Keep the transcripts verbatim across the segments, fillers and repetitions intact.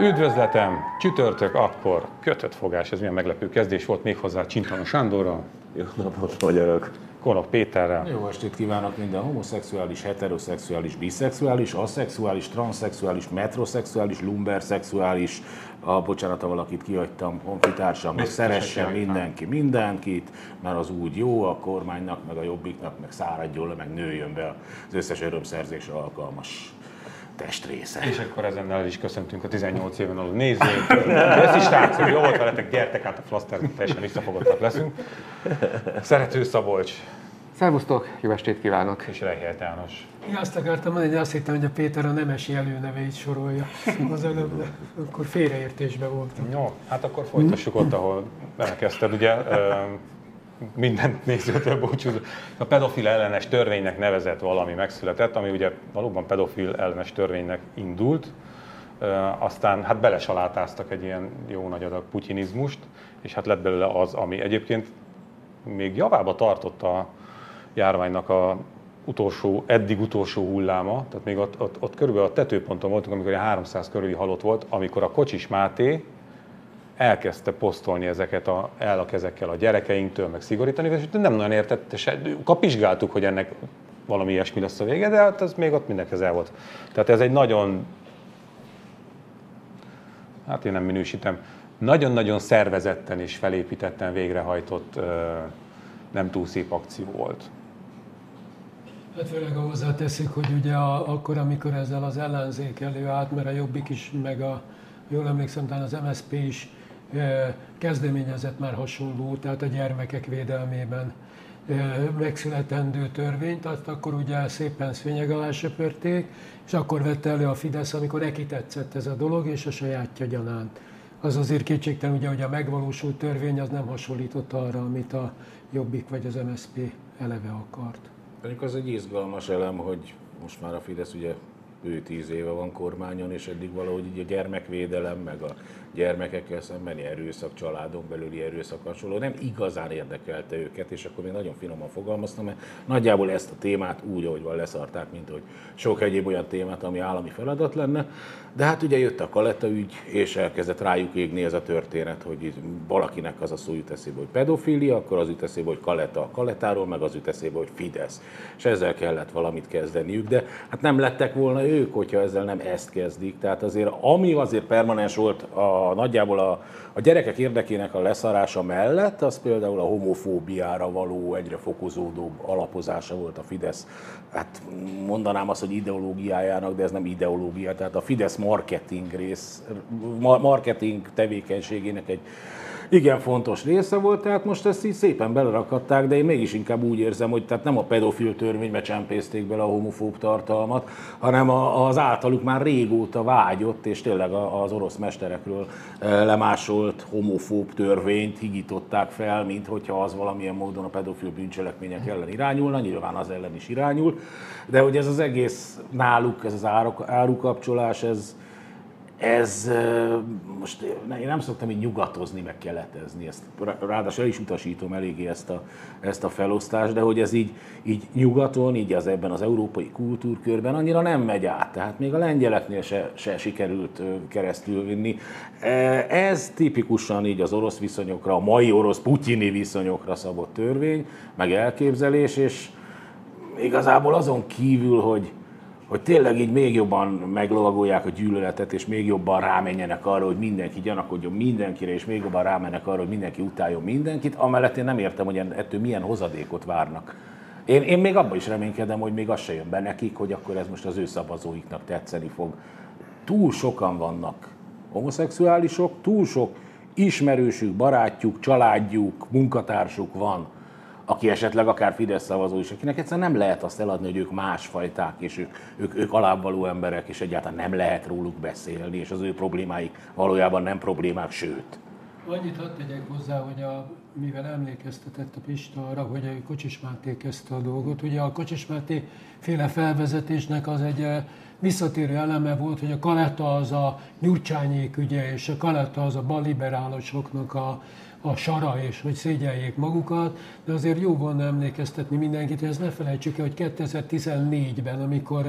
Üdvözletem! Csütörtök akkor kötött fogás, ez milyen meglepő kezdés volt, méghozzá Csintano Sándorral. Jó napot, magyarok! Konok Péterrel. Jó estét kívánok minden homoszexuális, heteroszexuális, biszexuális, aszexuális, transzexuális, metroszexuális, lumberszexuális, a bocsánat, ha valakit kihagytam, honfitársam, szeressen mindenki mindenkit, mert az úgy jó a kormánynak, meg a jobbiknak, meg száradjon le, meg nőjön be az összes örömszerzésre alkalmas testrésze. És akkor ezennel is köszöntünk a tizennyolc éven alul nézők. Köszi srácok, jó volt veletek, gyertek át a flaszterbe, teljesen visszafogottak leszünk. Szerető Szabolcs. Szervusztok, jó estét kívánok. És Rejhelt János. Én azt akartam mondani, de azt hittem, hogy a Péter a nemesi előneveit sorolja az előbb, akkor félreértésben voltam. Jó, hát akkor folytassuk ott, ahol elkezdted, ugye. Mindent nézőtől búcsúzó. A pedofil ellenes törvénynek nevezett valami megszületett, ami ugye valóban pedofil ellenes törvénynek indult, aztán hát belesalátáztak egy ilyen jó nagy adag putyinizmust, és hát lett belőle az, ami egyébként még javába tartott a járványnak a utolsó, eddig utolsó hulláma, tehát még ott, ott, ott körülbelül a tetőponton voltunk, amikor a háromszáz körüli halott volt, amikor a Kocsis Máté elkezdte posztolni ezeket a, el a kezekkel a gyerekeinktől, meg szigorítani, és nem nagyon értette se, kapizsgáltuk, hogy ennek valami ilyesmi lesz a vége, de hát ez még ott mindenkihez el volt. Tehát ez egy nagyon, hát én nem minősítem, nagyon-nagyon szervezetten és felépítetten végrehajtott, nem túl szép akció volt. Hát főleg hozzáteszik, hogy ugye a, akkor, amikor ezzel az ellenzék előállt, mert a Jobbik is, meg a, jól emlékszem, talán az em es zé pé is kezdeményezett már hasonló, tehát a gyermekek védelmében megszületendő törvényt, azt akkor ugye szépen szőnyeg alá söpörték, és akkor vette elő a Fidesz, amikor neki tetszett ez a dolog, és a sajátja gyanánt. Az azért kétségtelen, ugye, hogy a megvalósult törvény az nem hasonlított arra, amit a Jobbik vagy az em es zé pé eleve akart. Pedig az egy izgalmas elem, hogy most már a Fidesz ugye ő tíz éve van kormányon, és eddig valahogy így a gyermekvédelem, meg a gyermekekkel szembeni erőszak, családon belüli erőszak hasonló nem igazán érdekelte őket, és akkor még nagyon finoman fogalmaztam, mert nagyjából ezt a témát úgy, ahogy van, leszarták, mint hogy sok egyéb olyan témát, ami állami feladat lenne. De hát ugye jött a Kaleta ügy, és elkezdett rájuk égni ez a történet, hogy valakinek az a szó jut eszébe, hogy pedofília, akkor az jut eszébe, hogy Kaleta a Kaletáról, meg az jut eszébe, hogy Fidesz. És ezzel kellett valamit kezdeniük, de hát nem lettek volna ők, hogyha ezzel nem ezt kezdik. Tehát azért, ami azért permanens volt a, nagyjából a, a gyerekek érdekének a leszarása mellett, az például a homofóbiára való egyre fokozódó alapozása volt a Fidesz. Hát mondanám azt, hogy ideológiájának, de ez nem ideológia. Tehát a Fidesz marketing rész, marketing tevékenységének egy igen fontos része volt, tehát most ezt így szépen belerakadták, de én mégis inkább úgy érzem, hogy tehát nem a pedofil törvénybe csempészték bele a homofób tartalmat, hanem az általuk már régóta vágyott, és tényleg az orosz mesterekről lemásolt homofób törvényt higították fel, mint hogyha az valamilyen módon a pedofil bűncselekmények ellen irányulna, nyilván az ellen is irányul, de hogy ez az egész náluk, ez az árukapcsolás, ez... Ez most én nem szoktam így nyugatozni, meg keletezni, ezt ráadásul el is utasítom eléggé ezt a, ezt a felosztást, de hogy ez így, így nyugaton, így az ebben az európai kultúrkörben annyira nem megy át, tehát még a lengyeleknél se, se sikerült keresztül vinni. Ez tipikusan így az orosz viszonyokra, a mai orosz putyini viszonyokra szabott törvény, meg elképzelés, és igazából azon kívül, hogy hogy tényleg így még jobban meglovagolják a gyűlöletet, és még jobban rámenjenek arra, hogy mindenki gyanakodjon mindenkire, és még jobban rámennek arra, hogy mindenki utáljon mindenkit, amellett én nem értem, hogy ettől milyen hozadékot várnak. Én, én még abban is reménykedem, hogy még az se jön be nekik, hogy akkor ez most az ő szavazóiknak tetszeni fog. Túl sokan vannak homoszexuálisok, túl sok ismerősük, barátjuk, családjuk, munkatársuk van, aki esetleg akár Fidesz szavazó is, akinek egyszerűen nem lehet azt eladni, hogy ők másfajták, és ők, ők, ők alábbvaló emberek, és egyáltalán nem lehet róluk beszélni, és az ő problémáik valójában nem problémák, sőt. Annyit hadd tegyek hozzá, hogy a, mivel emlékeztetett a Pista arra, hogy a Kocsis Máté kezdte a dolgot, ugye a Kocsis Máté féle felvezetésnek az egy visszatérő eleme volt, hogy a Kaleta az a Gyurcsányék ügye, és a Kaleta az a balliberálosoknak a, a sara, és hogy szégyeljék magukat, de azért jó volna emlékeztetni mindenkit, hogy ezt ne felejtsük el, hogy kétezer-tizennégyben, amikor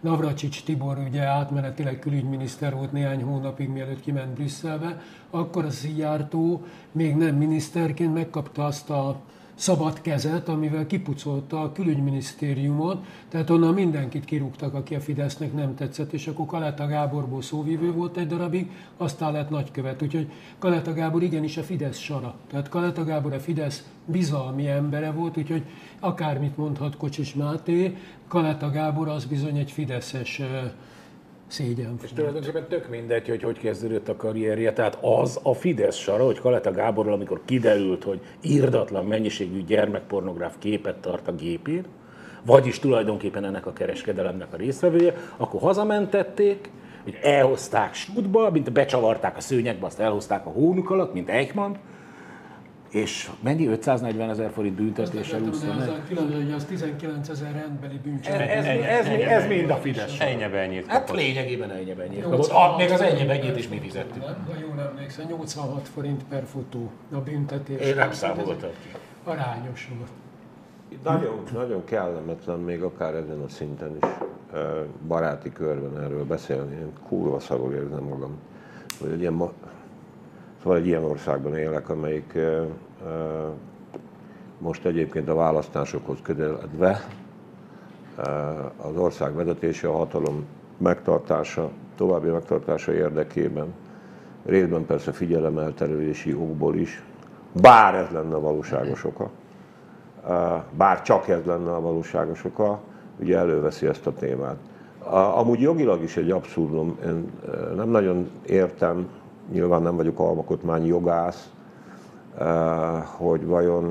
Navracsics Tibor ugye átmenetileg külügyminiszter volt néhány hónapig, mielőtt kiment Brüsszelbe, akkor a Szijjártó még nem miniszterként megkapta azt a szabad kezet, amivel kipucolta a külügyminisztériumot, tehát onnan mindenkit kirúgtak, aki a Fidesznek nem tetszett, és akkor Kaleta Gáborból szóvívő volt egy darabig, aztán lett nagykövet. Úgyhogy Kaleta Gábor igenis a Fidesz sara. Tehát Kaleta Gábor a Fidesz bizalmi embere volt, úgyhogy akármit mondhat Kocsis Máté, Kaleta Gábor az bizony egy fideszes szégyen. És tulajdonképpen tök mindegy, hogy hogy kezdődött a karrierje, tehát az a Fidesz sara, hogy Kaleta Gáborral, amikor kiderült, hogy irdatlan mennyiségű gyermekpornográf képet tart a gépén, vagyis tulajdonképpen ennek a kereskedelemnek a résztvevője, akkor hazamentették, hogy elhozták Stuttba, mint becsavarták a szőnyegbe, azt elhozták a hónuk alatt, mint Eichmann, és mennyi? ötszáznegyven ezer forint büntetéssel úszta meg? Az tizenkilenc ezer rendbeli bűncselekmény. Ez, ez, ez, ez mind a Fidesz. Ennyiben hát lényegében ennyiben nyílt. Még az ennyiben nyílt is mi fizettük. Ha jól emlékszem, nyolcvanhat forint per fotó a büntetés. Én nem számoltam ki. Arányos volt. Nagyon, nagyon kellemetlen még akár ezen a szinten is baráti körben erről beszélni. Én kurva szarul érzem magam, hogy egy ilyen ma... Szóval egy ilyen országban élek, amelyik uh, uh, most egyébként a választásokhoz közeledve uh, az ország vezetése, a hatalom megtartása, további megtartása érdekében, részben persze figyelemelterülési okból is, bár ez lenne a valóságos oka, uh, bár csak ez lenne a valóságos oka, ugye előveszi ezt a témát. Uh, amúgy jogilag is egy abszurdum, én uh, nem nagyon értem, nyilván nem vagyok alkotmány jogász, hogy vajon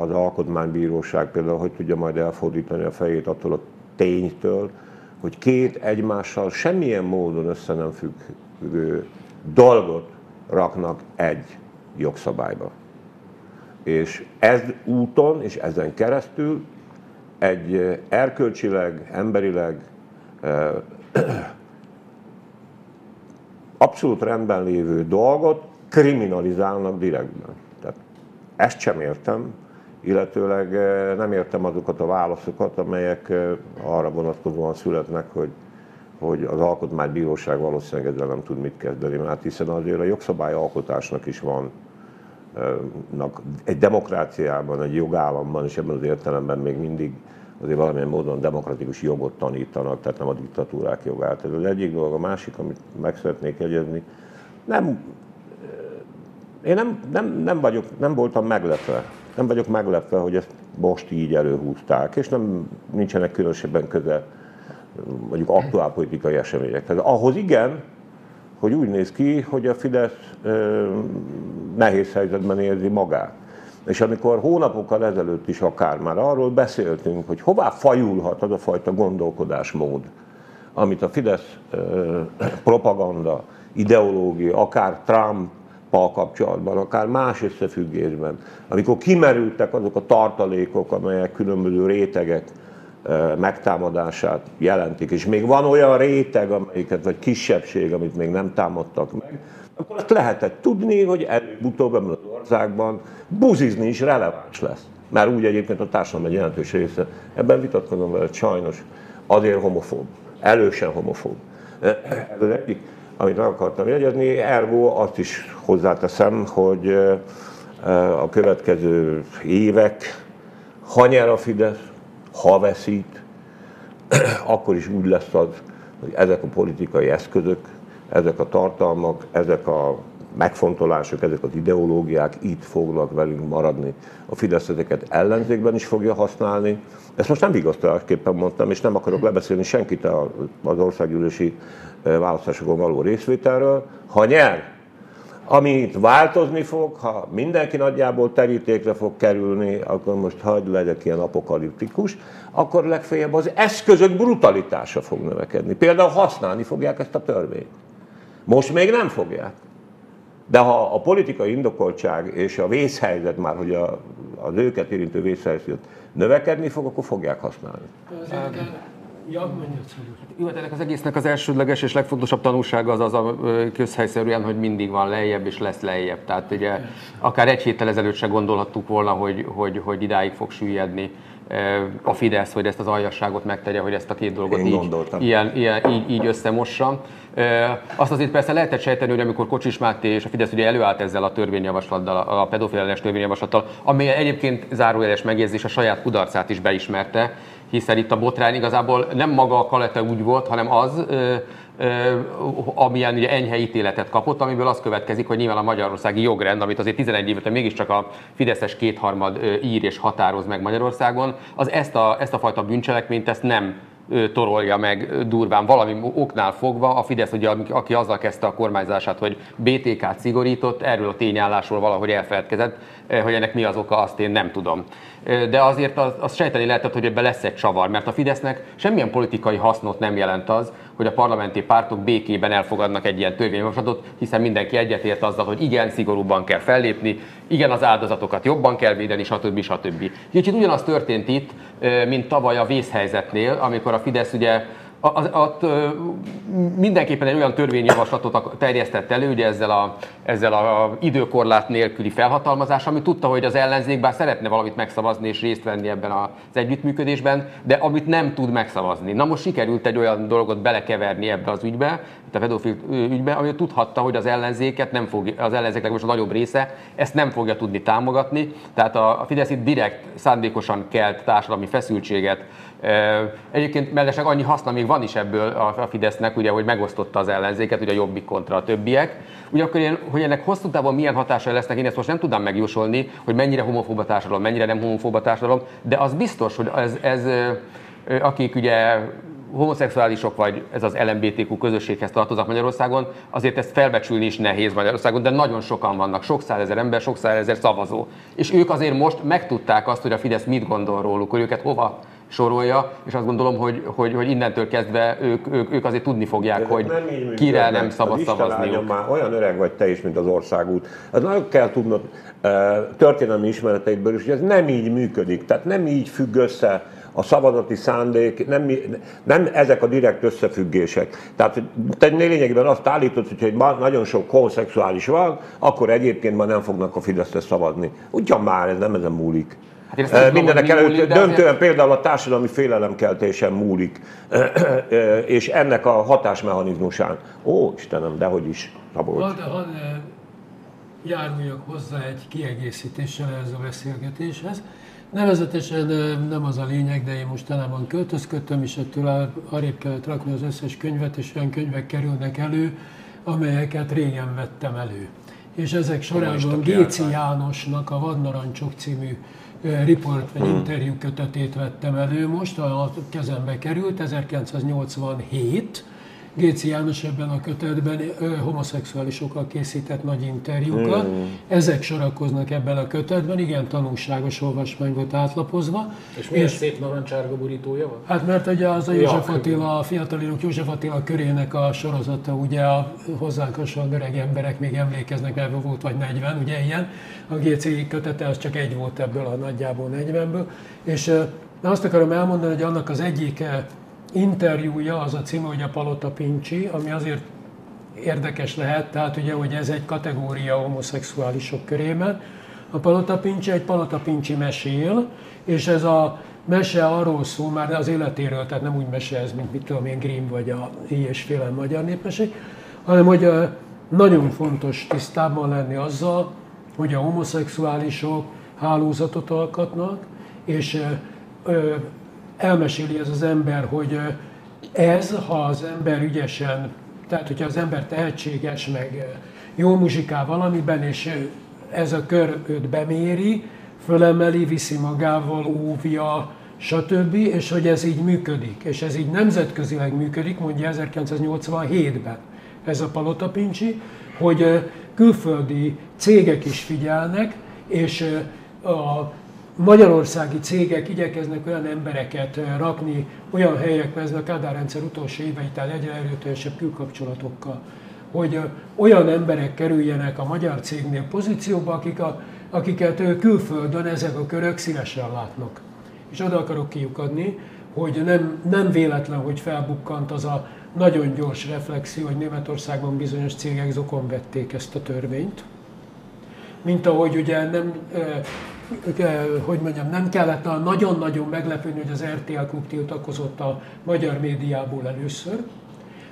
az alkotmánybíróság például hogy tudja majd elfordítani a fejét attól a ténytől, hogy két egymással semmilyen módon össze nem függő dolgot raknak egy jogszabályba. És ez úton és ezen keresztül egy erkölcsileg, emberileg abszolút rendben lévő dolgot kriminalizálnak direktben. Tehát ezt sem értem, illetőleg nem értem azokat a válaszokat, amelyek arra vonatkozóan születnek, hogy, hogy az alkotmánybíróság valószínűleg ezzel nem tud mit kezdeni, mert hiszen azért a jogszabályalkotásnak is van egy demokráciában, egy jogállamban, és ebben az értelemben még mindig azért valamilyen módon demokratikus jogot tanítanak, tehát nem a diktatúrák jogát. Ez az egyik dolog, a másik, amit meg szeretnék jegyezni, nem, én nem, nem, nem, vagyok, nem voltam meglepve, nem vagyok meglepve, hogy ezt most így előhúzták, és nem nincsenek különösebben közel mondjuk aktuálpolitikai eseményekhez. Ahhoz igen, hogy úgy néz ki, hogy a Fidesz eh, nehéz helyzetben érzi magát. És amikor hónapokkal ezelőtt is akár már arról beszéltünk, hogy hová fajulhat az a fajta gondolkodásmód, amit a Fidesz eh, propaganda, ideológia, akár Trump-pal kapcsolatban, akár más összefüggésben, amikor kimerültek azok a tartalékok, amelyek különböző rétegek eh, megtámadását jelentik, és még van olyan réteg, amelyiket, vagy kisebbség, amit még nem támadtak meg, akkor azt lehetett tudni, hogy előbb-utóbb ebben az országban buzizni is releváns lesz. Már úgy egyébként a társadalom egy jelentős része, ebben vitatkozom vele, sajnos azért homofób, elősen homofób. Ez az egyik, amit meg akartam jegyezni, ergo azt is hozzáteszem, hogy a következő évek, ha nyer a Fidesz, ha veszít, akkor is úgy lesz az, hogy ezek a politikai eszközök, ezek a tartalmak, ezek a megfontolások, ezek az ideológiák itt fognak velünk maradni. A Fidesz ezeket ellenzékben is fogja használni. Ezt most nem vigasztalásképpen mondtam, és nem akarok lebeszélni senkit az országgyűlési választásokon való részvételről. Ha nyer, ami itt változni fog, ha mindenki nagyjából terítékre fog kerülni, akkor most hagyd legyek ilyen apokaliptikus, akkor legfeljebb az eszközök brutalitása fog növekedni. Például használni fogják ezt a törvényt. Most még nem fogják. De ha a politikai indokoltság és a vészhelyzet már, hogy a, az őket érintő vészhelyzet növekedni fog, akkor fogják használni. Ja, jó, hát ennek az egésznek az elsődleges és legfontosabb tanulsága az az a közhelyszerűen, hogy mindig van lejjebb és lesz lejjebb. Tehát ugye akár egy héttel ezelőtt se gondolhattuk volna, hogy, hogy, hogy idáig fog süllyedni a Fidesz, hogy ezt az aljasságot megtegye, hogy ezt a két dolgot így, ilyen, ilyen, így, így összemossa. Azt azért persze lehetett sejteni, hogy amikor Kocsis Máté és a Fidesz ugye előállt ezzel a törvényjavaslattal, a pedofilellenes törvényjavaslattal, amely egyébként zárójeles megjegyzés a saját kudarcát is beismerte, hiszen itt a botrány igazából nem maga a Kaleta úgy volt, hanem az, ö, ö, amilyen ugye enyhe ítéletet kapott, amiből az következik, hogy nyilván a magyarországi jogrend, amit azért tizenegy évben mégiscsak a fideszes kétharmad ír és határoz meg Magyarországon, az ezt a, ezt a fajta bűncselekményt ezt nem torolja meg durván valami oknál fogva. A Fidesz, ugye, aki azzal kezdte a kormányzását, hogy bé té ká-t szigorított, erről a tényállásról valahogy elfeledkezett, hogy ennek mi az oka, azt én nem tudom. De azért azt az sejteni lehetett, hogy ebben lesz egy csavar, mert a Fidesznek semmilyen politikai hasznot nem jelent az, hogy a parlamenti pártok békében elfogadnak egy ilyen törvényjavaslatot, hiszen mindenki egyetért azzal, hogy igen, szigorúbban kell fellépni, igen, az áldozatokat jobban kell védeni, stb. stb. Kicsit ugyanaz történt itt, mint tavaly a vészhelyzetnél, amikor a Fidesz ugye az, az, mindenképpen egy olyan törvényjavaslatot terjesztett elő, ugye ezzel a, ezzel a időkorlát nélküli felhatalmazás, ami tudta, hogy az ellenzék bár szeretne valamit megszavazni és részt venni ebben az együttműködésben, de amit nem tud megszavazni. Na most sikerült egy olyan dolgot belekeverni ebbe az ügybe, itt a pedofil ügybe, ami tudhatta, hogy az ellenzéket nem fog, az ellenzéknek most a nagyobb része ezt nem fogja tudni támogatni. Tehát a Fidesz itt direkt szándékosan kelt társadalmi feszültséget. Egyébként mellesleg annyi haszna még van is ebből a Fidesznek, ugye, hogy megosztotta az ellenzéket, ugye a Jobbik kontra a többiek. Ugyanakkor, hogy ennek hosszú távon milyen hatásai lesznek, én ezt most nem tudnám megjósolni, hogy mennyire homofób a társadalom, mennyire nem homofób a társadalom, de az biztos, hogy ez, ez akik ugye homoszexuálisok vagy ez az el em bé té kú közösséghez tartoznak Magyarországon, azért ezt felbecsülni is nehéz Magyarországon, de nagyon sokan vannak, sok százezer ember, sok százezer szavazó. És ők azért most megtudták azt, hogy a Fidesz mit gondol róluk, hogy őket hova sorolja, és azt gondolom, hogy, hogy, hogy innentől kezdve ők, ők, ők azért tudni fogják, de hogy nem kire nem szabad szavazniuk. Már olyan öreg vagy te is, mint az országút. Ez nagyon kell tudnod történelmi ismereteidből is, hogy ez nem így működik, tehát nem így függ össze a szavazati szándék, nem, nem ezek a direkt összefüggések. Tehát te lényegében azt állítod, hogy ma nagyon sok homoszexuális van, akkor egyébként már nem fognak a Fideszre szavazni. Ugyan már, ez nem ezen múlik. Hát mindenek előtt döntően például a társadalmi félelemkeltésen múlik, és ennek a hatásmechanizmusán. Ó, Istenem, dehogy is, Szabolcs. Hadd had, járuljak hozzá egy kiegészítéssel ehhez a beszélgetéshez. Nevezetesen nem az a lényeg, de én mostanában költözködtöm, és ettől arrébb kellett rakni az összes könyvet, és olyan könyvek kerülnek elő, amelyeket régen vettem elő. És ezek sorában Géczi Jánosnak a Vadnarancsok című riport vagy interjú kötetét vettem elő most, a kezembe került, ezerkilencszáznyolcvanhét. Géczi János ebben a kötetben homoszexuálisokkal készített nagy interjúkat. Mm. Ezek sorakoznak ebben a kötetben, igen, tanulságos olvasmány volt átlapozva. És milyen és, szép narancsárga borítója van? Hát mert ugye az a József ja, Attila, a fiatalok József Attila körének a sorozata, ugye a hozzánk hasonló öreg emberek még emlékeznek, mert volt vagy negyven, ugye ilyen. A Géczi kötete az csak egy volt ebből a nagyjából negyvenből. És na azt akarom elmondani, hogy annak az egyik interjúja, az a címe, hogy a Palota Pincsi, ami azért érdekes lehet, tehát ugye, hogy ez egy kategória homoszexuálisok körében. A Palota Pincsi egy Palota Pincsi mesél, és ez a mese arról szól, már az életéről, tehát nem úgy mese ez, mint mit tudom én, Grimm vagy a ilyesféle magyar népmesék, hanem hogy nagyon fontos tisztában lenni azzal, hogy a homoszexuálisok hálózatot alkotnak, és ö, elmeséli ez az ember, hogy ez, ha az ember ügyesen, tehát hogyha az ember tehetséges, meg jól muzsikál valamiben, és ez a kör őt beméri, fölemeli, viszi magával, óvja, stb., és hogy ez így működik. És ez így nemzetközileg működik, mondja ezerkilencszáznyolcvanhétben ez a Palota Pincsi, hogy külföldi cégek is figyelnek, és a magyarországi cégek igyekeznek olyan embereket rakni, olyan helyekbe, ez a Kádár rendszer utolsó évei, tehát egyre erőteljesebb külkapcsolatokkal, hogy olyan emberek kerüljenek a magyar cégnél pozícióba, akik a, akiket külföldön ezek a körök szívesen látnak. És oda akarok kiukadni, hogy nem, nem véletlen, hogy felbukkant az a nagyon gyors reflexió, hogy Németországban bizonyos cégek zokon vették ezt a törvényt. Mint ahogy ugye nem, hogy mondjam, nem kellett nagyon-nagyon meglepődni, hogy az er té el klub tiltakozott a magyar médiából először.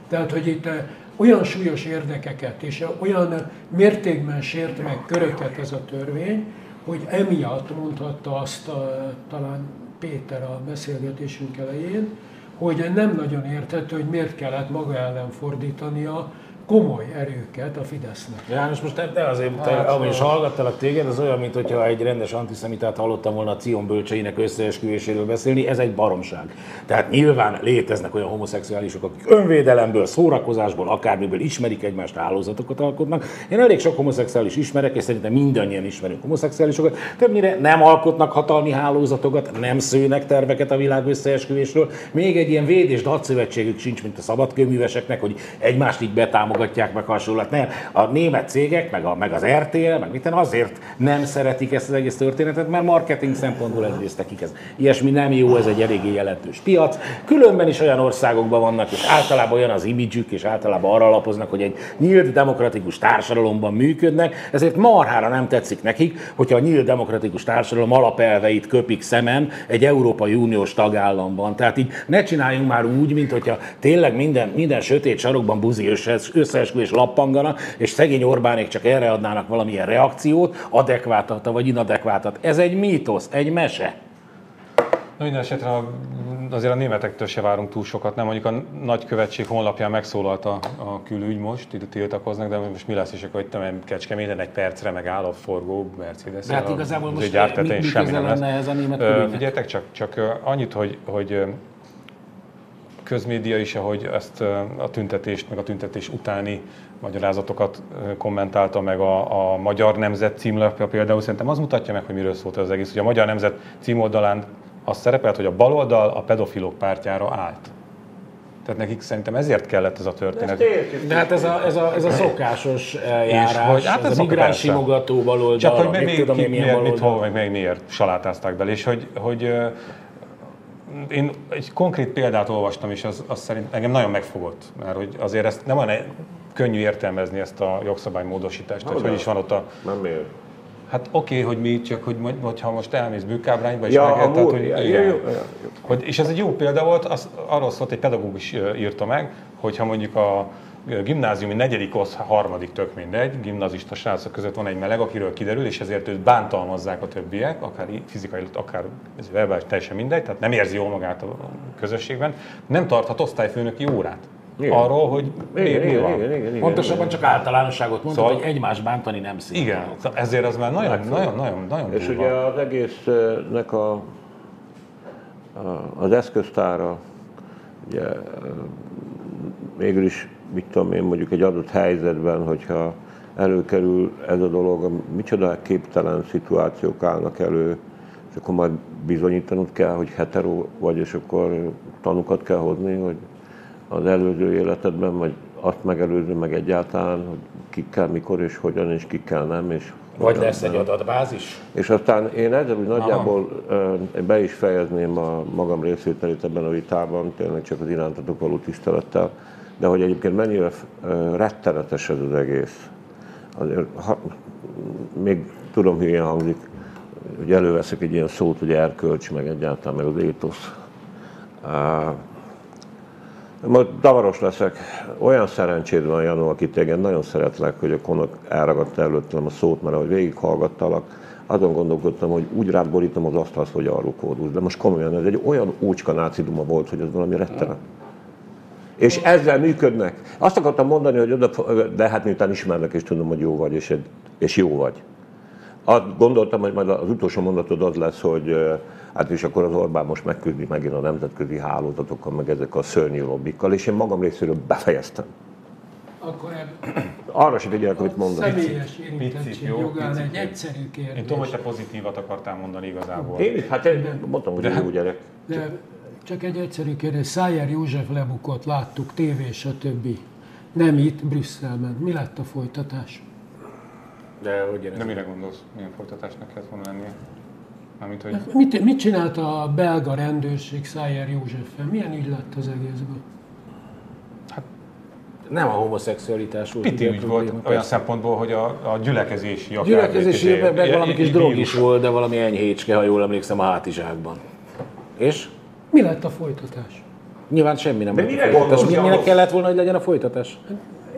Tehát, hogy itt olyan súlyos érdekeket és olyan mértékben sért meg köröket ez a törvény, hogy emiatt mondhatta azt a, talán Péter a beszélgetésünk elején, hogy nem nagyon érthető, hogy miért kellett maga ellen fordítania komoly erőket a Fidesznek. János, most te azért, hát, ahogy is hallgattalak téged, az olyan, mintha egy rendes antiszemitát hallottam volna a Cion bölcseinek összeesküvéséről beszélni, ez egy baromság. Tehát nyilván léteznek olyan homoszexuálisok, akik önvédelemből, szórakozásból, akármiből ismerik egymást, hálózatokat alkotnak. Én elég sok homoszexuális ismerek, és szerintem mindannyian ismerünk homoszexuálisokat. Többnyire nem alkotnak hatalmi hálózatokat, nem szőnek terveket a világ összeesküvésről. Még egy ilyen véd és dalszövetségük sincs, mint a szabadkőműveseknek, hogy egymást így betámogatják. Meg hasonlat. Nem. A német cégek, meg, a, meg az er té el, meg miten azért nem szeretik ezt az egész történetet, mert marketing szempontból egyrészt nekik ez. Ilyesmi nem jó, ez egy eléggé jelentős piac. Különben is olyan országokban vannak, és általában olyan az imidzsük, és általában arra alapoznak, hogy egy nyílt demokratikus társadalomban működnek, ezért marhára nem tetszik nekik, hogyha a nyílt demokratikus társadalom alapelveit köpik szemen egy Európai Uniós tagállamban. Tehát így ne csináljunk már úgy, mint hogyha tényleg minden, minden sötét sarokban buzi összeesküvés lappanganak, és szegény Orbánék csak erre adnának valamilyen reakciót, adekvátat vagy inadekvátat. Ez egy mítosz, egy mese. Na, minden esetre azért a németektől se várunk túl sokat, nem? Mondjuk a nagykövetség honlapján megszólalt a, a külügy most, itt tiltakoznak, de most mi lesz, és akkor itt nem Kecskeméten egy percre megáll a forgó Mercedes. De hát igazából a, most mi, mi közel lenne ez a német külügynek? Figyeljetek csak, csak annyit, hogy, hogy közmédia is, ahogy ezt a tüntetést, meg a tüntetés utáni magyarázatokat kommentálta, meg a, a Magyar Nemzet címlapja például, szerintem az mutatja meg, hogy miről szólt az egész, hogy a Magyar Nemzet címoldalán az szerepelt, hogy a baloldal a pedofilok pártjára állt. Tehát nekik szerintem ezért kellett ez a történet. De, De hát ez a, ez a, ez a szokásos eljárás, és hogy, hát ez, ez a migráns simogató baloldal. Csak hogy még, még tudom, ki, milyen miért, mit, hol, meg még miért salátázták bele, és hogy, hogy én egy konkrét példát olvastam, és az, az szerint engem nagyon megfogott, mert hogy azért ezt nem olyan könnyű értelmezni, ezt a jogszabálymódosítást, hogy hogy is van ott a... Nem ér. Hát oké, okay, hogy mi, csak hogy, hogy ha most elmész bűkábrányba, és ja, megérted, hogy, ja, ja, ja, ja. hogy... És ez egy jó példa volt, az, arról szólt, egy pedagógus írta meg, hogyha mondjuk a gimnáziumi negyedik osz, harmadik, tök mindegy, gimnazista srácok között van egy meleg, akiről kiderül, és ezért őt bántalmazzák a többiek, akár fizikai, akár verbális, teljesen mindegy, tehát nem érzi jól magát a közösségben, nem tarthat osztályfőnöki órát. Igen. Arról, hogy miért mi van. Igen, igen, pontosabban igen. Csak általánosságot mondod, szóval, hogy egymást bántani nem szívem. Igen, ezért az már nagyon-nagyon-nagyon. És ugye az egésznek a, a, az eszköztára, ugye mégis, mit tudom én, mondjuk egy adott helyzetben, hogyha előkerül ez a dolog, micsoda képtelen szituációk állnak elő, és akkor majd bizonyítanod kell, hogy hetero vagy, és akkor tanukat kell hozni, hogy az előző életedben, vagy azt megelőző, meg egyáltalán, hogy kikkel, mikor és hogyan, és kikkel nem. És vagy lesz nem. Egy adatbázis? És aztán én ezzel úgy nagyjából be is fejezném a magam részvételét ebben a vitában, tényleg csak az irántatok való tisztelettel, de hogy egyébként mennyire rettenetes ez az egész. Azért, ha, még tudom, hogy ilyen hangzik, hogy előveszek egy ilyen szót, hogy erkölcs, meg egyáltalán, meg az étosz. Most davaros leszek. Olyan szerencséd van, Janó, aki téged nagyon szeretlek, hogy a Konok elragadta előttem a szót, mert ahogy végighallgattalak, azon gondolkodtam, hogy úgy rád borítom az asztalhoz, hogy arrukódulsz. De most komolyan, ez egy olyan ócska náciduma volt, hogy ez valami rettenet. És ezzel működnek. Azt akartam mondani, hogy oda, de hát miután ismernek, és tudom, hogy jó vagy, és, és jó vagy. Azt gondoltam, hogy majd az utolsó mondatod az lesz, hogy hát és akkor az Orbán most megküldi megint a nemzetközi hálózatokkal, meg ezek a szörnyű lobbikkal, és én magam részéről befejeztem. Akkor arra sem figyelek, amit mondani. A személyes érintettség jogán egy egyszerű kérdés. Én tudom, hogy te pozitívat akartál mondani igazából. Én, hát én mondtam, hogy jó gyerek. Csak egy egyszerű kérdés. Szájer József lebukott, láttuk, tévé, stb. Nem itt, Brüsszelben. Mi lett a folytatás? De, de mire gondolsz? Milyen folytatásnak kellett volna lennie? Amit, hogy... mit, mit csinált a belga rendőrség Szájer Józseffel? Milyen ügy lett az egészben? Hát nem a homoszexualitású. Piti ügy volt olyan persze. Szempontból, hogy a, a gyülekezési akár... Gyülekezési évben valami kis drog is volt, de valami enyhécske, ha jól emlékszem, a hátizsákban. És? Mi lett a folytatás? Nyilván semmi nem de volt a folytatás. Minek kellett volna, hogy legyen a folytatás?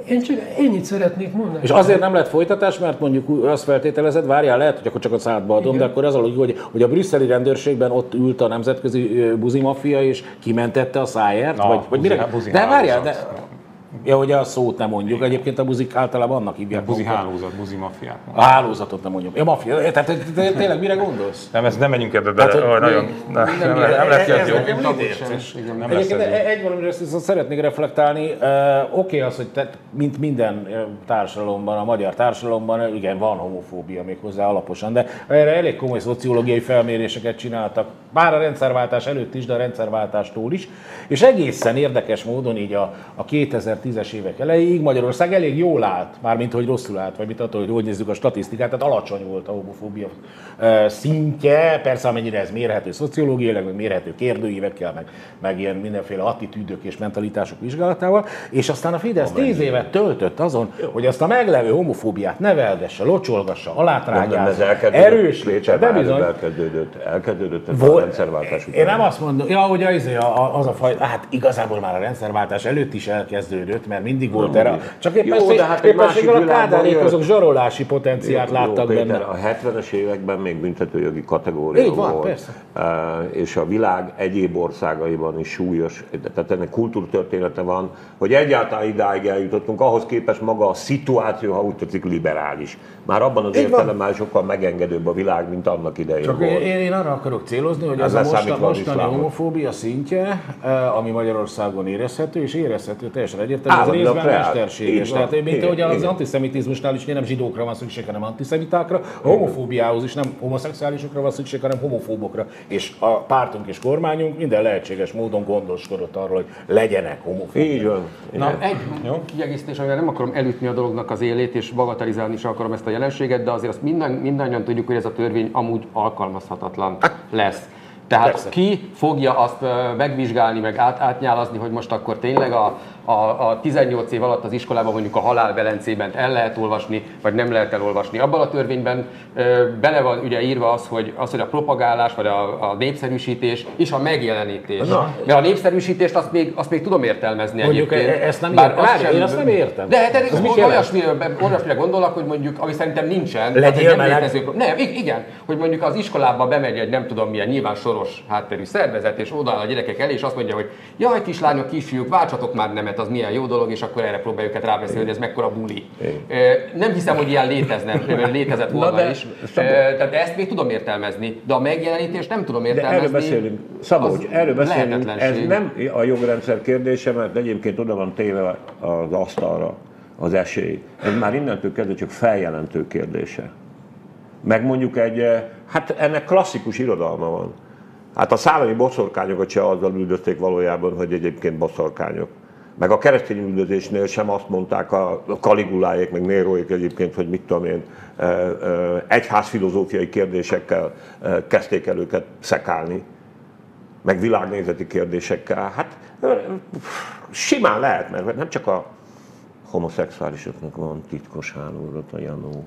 Én csak ennyit szeretnék mondani. És azért nem lett folytatás, mert mondjuk azt feltételezed, várjál, lehet, hogy akkor csak a szádba adom, de akkor az a logika, hogy, hogy a brüsszeli rendőrségben ott ült a nemzetközi buzimafia, és kimentette a Szájert? Na, vagy, vagy buzi, mire? Buzi de várjál, de... Ja, ugye a szót nem mondjuk. Egyébként a buzik általában annak hívják. A buzi hálózat, buzi mafiát. A hálózatot nem mondjuk. Ja, mafia. Tehát tényleg mire gondolsz? Nem, ezt nem menjünk ebbe bele. Nagyon... Nem lesz ez jó. Egyébként egy valamire szeretnék reflektálni. Oké az, hogy mint minden társadalomban, a magyar társadalomban, igen, van homofóbia még hozzá alaposan, de erre elég komoly szociológiai felméréseket csináltak. Bár a rendszerváltás előtt is, de a rendszerváltástól is. És egészen érdekes módon így a kétezer-tízes évek elejéig Magyarország elég jól állt, mármint hogy rosszul állt, vagy mit attól, hogy hogy nézzük a statisztikát, tehát alacsony volt a homofóbia szintje, persze amennyire ez mérhető szociológiailag, meg mérhető kérdőívekkel, meg, meg ilyen mindenféle attitűdök és mentalitások vizsgálatával, és aztán a Fidesz tíz évet töltött azon, hogy azt a meglevő homofóbiát neveldesse, locsolgassa, alátrágyázza, erősítse, de bizony. Elkezdődött, elkezdődött ez a rendszerváltás után. Én nem azt mondom, ja, hogy az, az a faj, hát igazából már a rendszerváltás előtt is elkezdődött, mert mindig volt erre. Csak éppen jó, de hát éppenséggel a Kádárék azok zsarolási potenciált jó, láttak jó, benne. A hetvenes években még büntetőjogi kategória van, volt, persze. És a világ egyéb országaiban is súlyos, tehát ennek kultúrtörténete van, hogy egyáltalán idáig eljutottunk, ahhoz képest maga a szituáció, ha úgy tetszik, liberális. Már abban az értelemben sokkal megengedőbb a világ, mint annak idején csak volt. Én, én arra akarok célozni, hogy ez az a mostani homofóbia szintje, ami Magyarországon érezhető, és érezhető teljesen egyébként. Tehát ez részben mesterséges. Tehát, mint igen, ahogy az antiszemitizmusnál is nem zsidókra van szükség, hanem antiszemitákra, a homofóbiához is nem homoszexuálisokra van szükség, hanem homofóbokra. És a pártunk és kormányunk minden lehetséges módon gondoskodott arról, hogy legyenek homofóbok. Na, egy kiegészítés, amivel nem akarom elütni a dolognak az élét, és bagatelizálni sem akarom ezt a jelenséget, de azért azt minden, mindannyian tudjuk, hogy ez a törvény amúgy alkalmazhatatlan lesz. Tehát persze. Ki fogja azt megvizsgálni, meg át, átnyálazni, hogy most akkor tényleg a, a, a tizennyolc év alatt az iskolában mondjuk a halálbelencében el lehet olvasni, vagy nem lehet elolvasni. Abban a törvényben ö, bele van ugye írva az, hogy, az, hogy a propagálás, vagy a, a népszerűsítés és a megjelenítés. Na. Mert a népszerűsítést azt még, azt még tudom értelmezni mondjuk egyébként. E, ezt nem bár értem. Azt sem, én azt nem értem. De hát olyasmire gondolok, hogy mondjuk, ami szerintem nincsen. Legyél meleg. Nem, igen, hogy mondjuk az iskolába bemegy egy nem tudom milyen nyilván sor hátterű szervezet, és odaáll a gyerekek elé, és azt mondja, hogy jaj, kislányok, kisfiúk, váltsatok már nemet, az milyen jó dolog, és akkor erre próbáljuk őket rábeszélni, hogy ez mekkora buli. Nem hiszem, hogy ilyen létezne, létezett volna is. Tehát ezt még tudom értelmezni, de a megjelenítést nem tudom értelmezni. De erről beszélünk, Szabolcs, erről beszélünk, ez nem a jogrendszer kérdése, mert egyébként oda van téve az asztalra az esély. Ez már innentől kezdve csak feljelentő kérdése. Meg mondjuk egy, hát ennek klasszikus irodalma van. Hát a szállami boszorkányokat se azzal üldözték valójában, hogy egyébként boszorkányok. Meg a keresztény üldözésnél sem azt mondták a Kaliguláék, meg Néróék egyébként, hogy mit tudom én, egyházfilozófiai kérdésekkel kezdték el őket szekálni. Meg világnézeti kérdésekkel. Hát simán lehet, mert nem csak a homoszexuálisoknak van titkos hálózat a janó,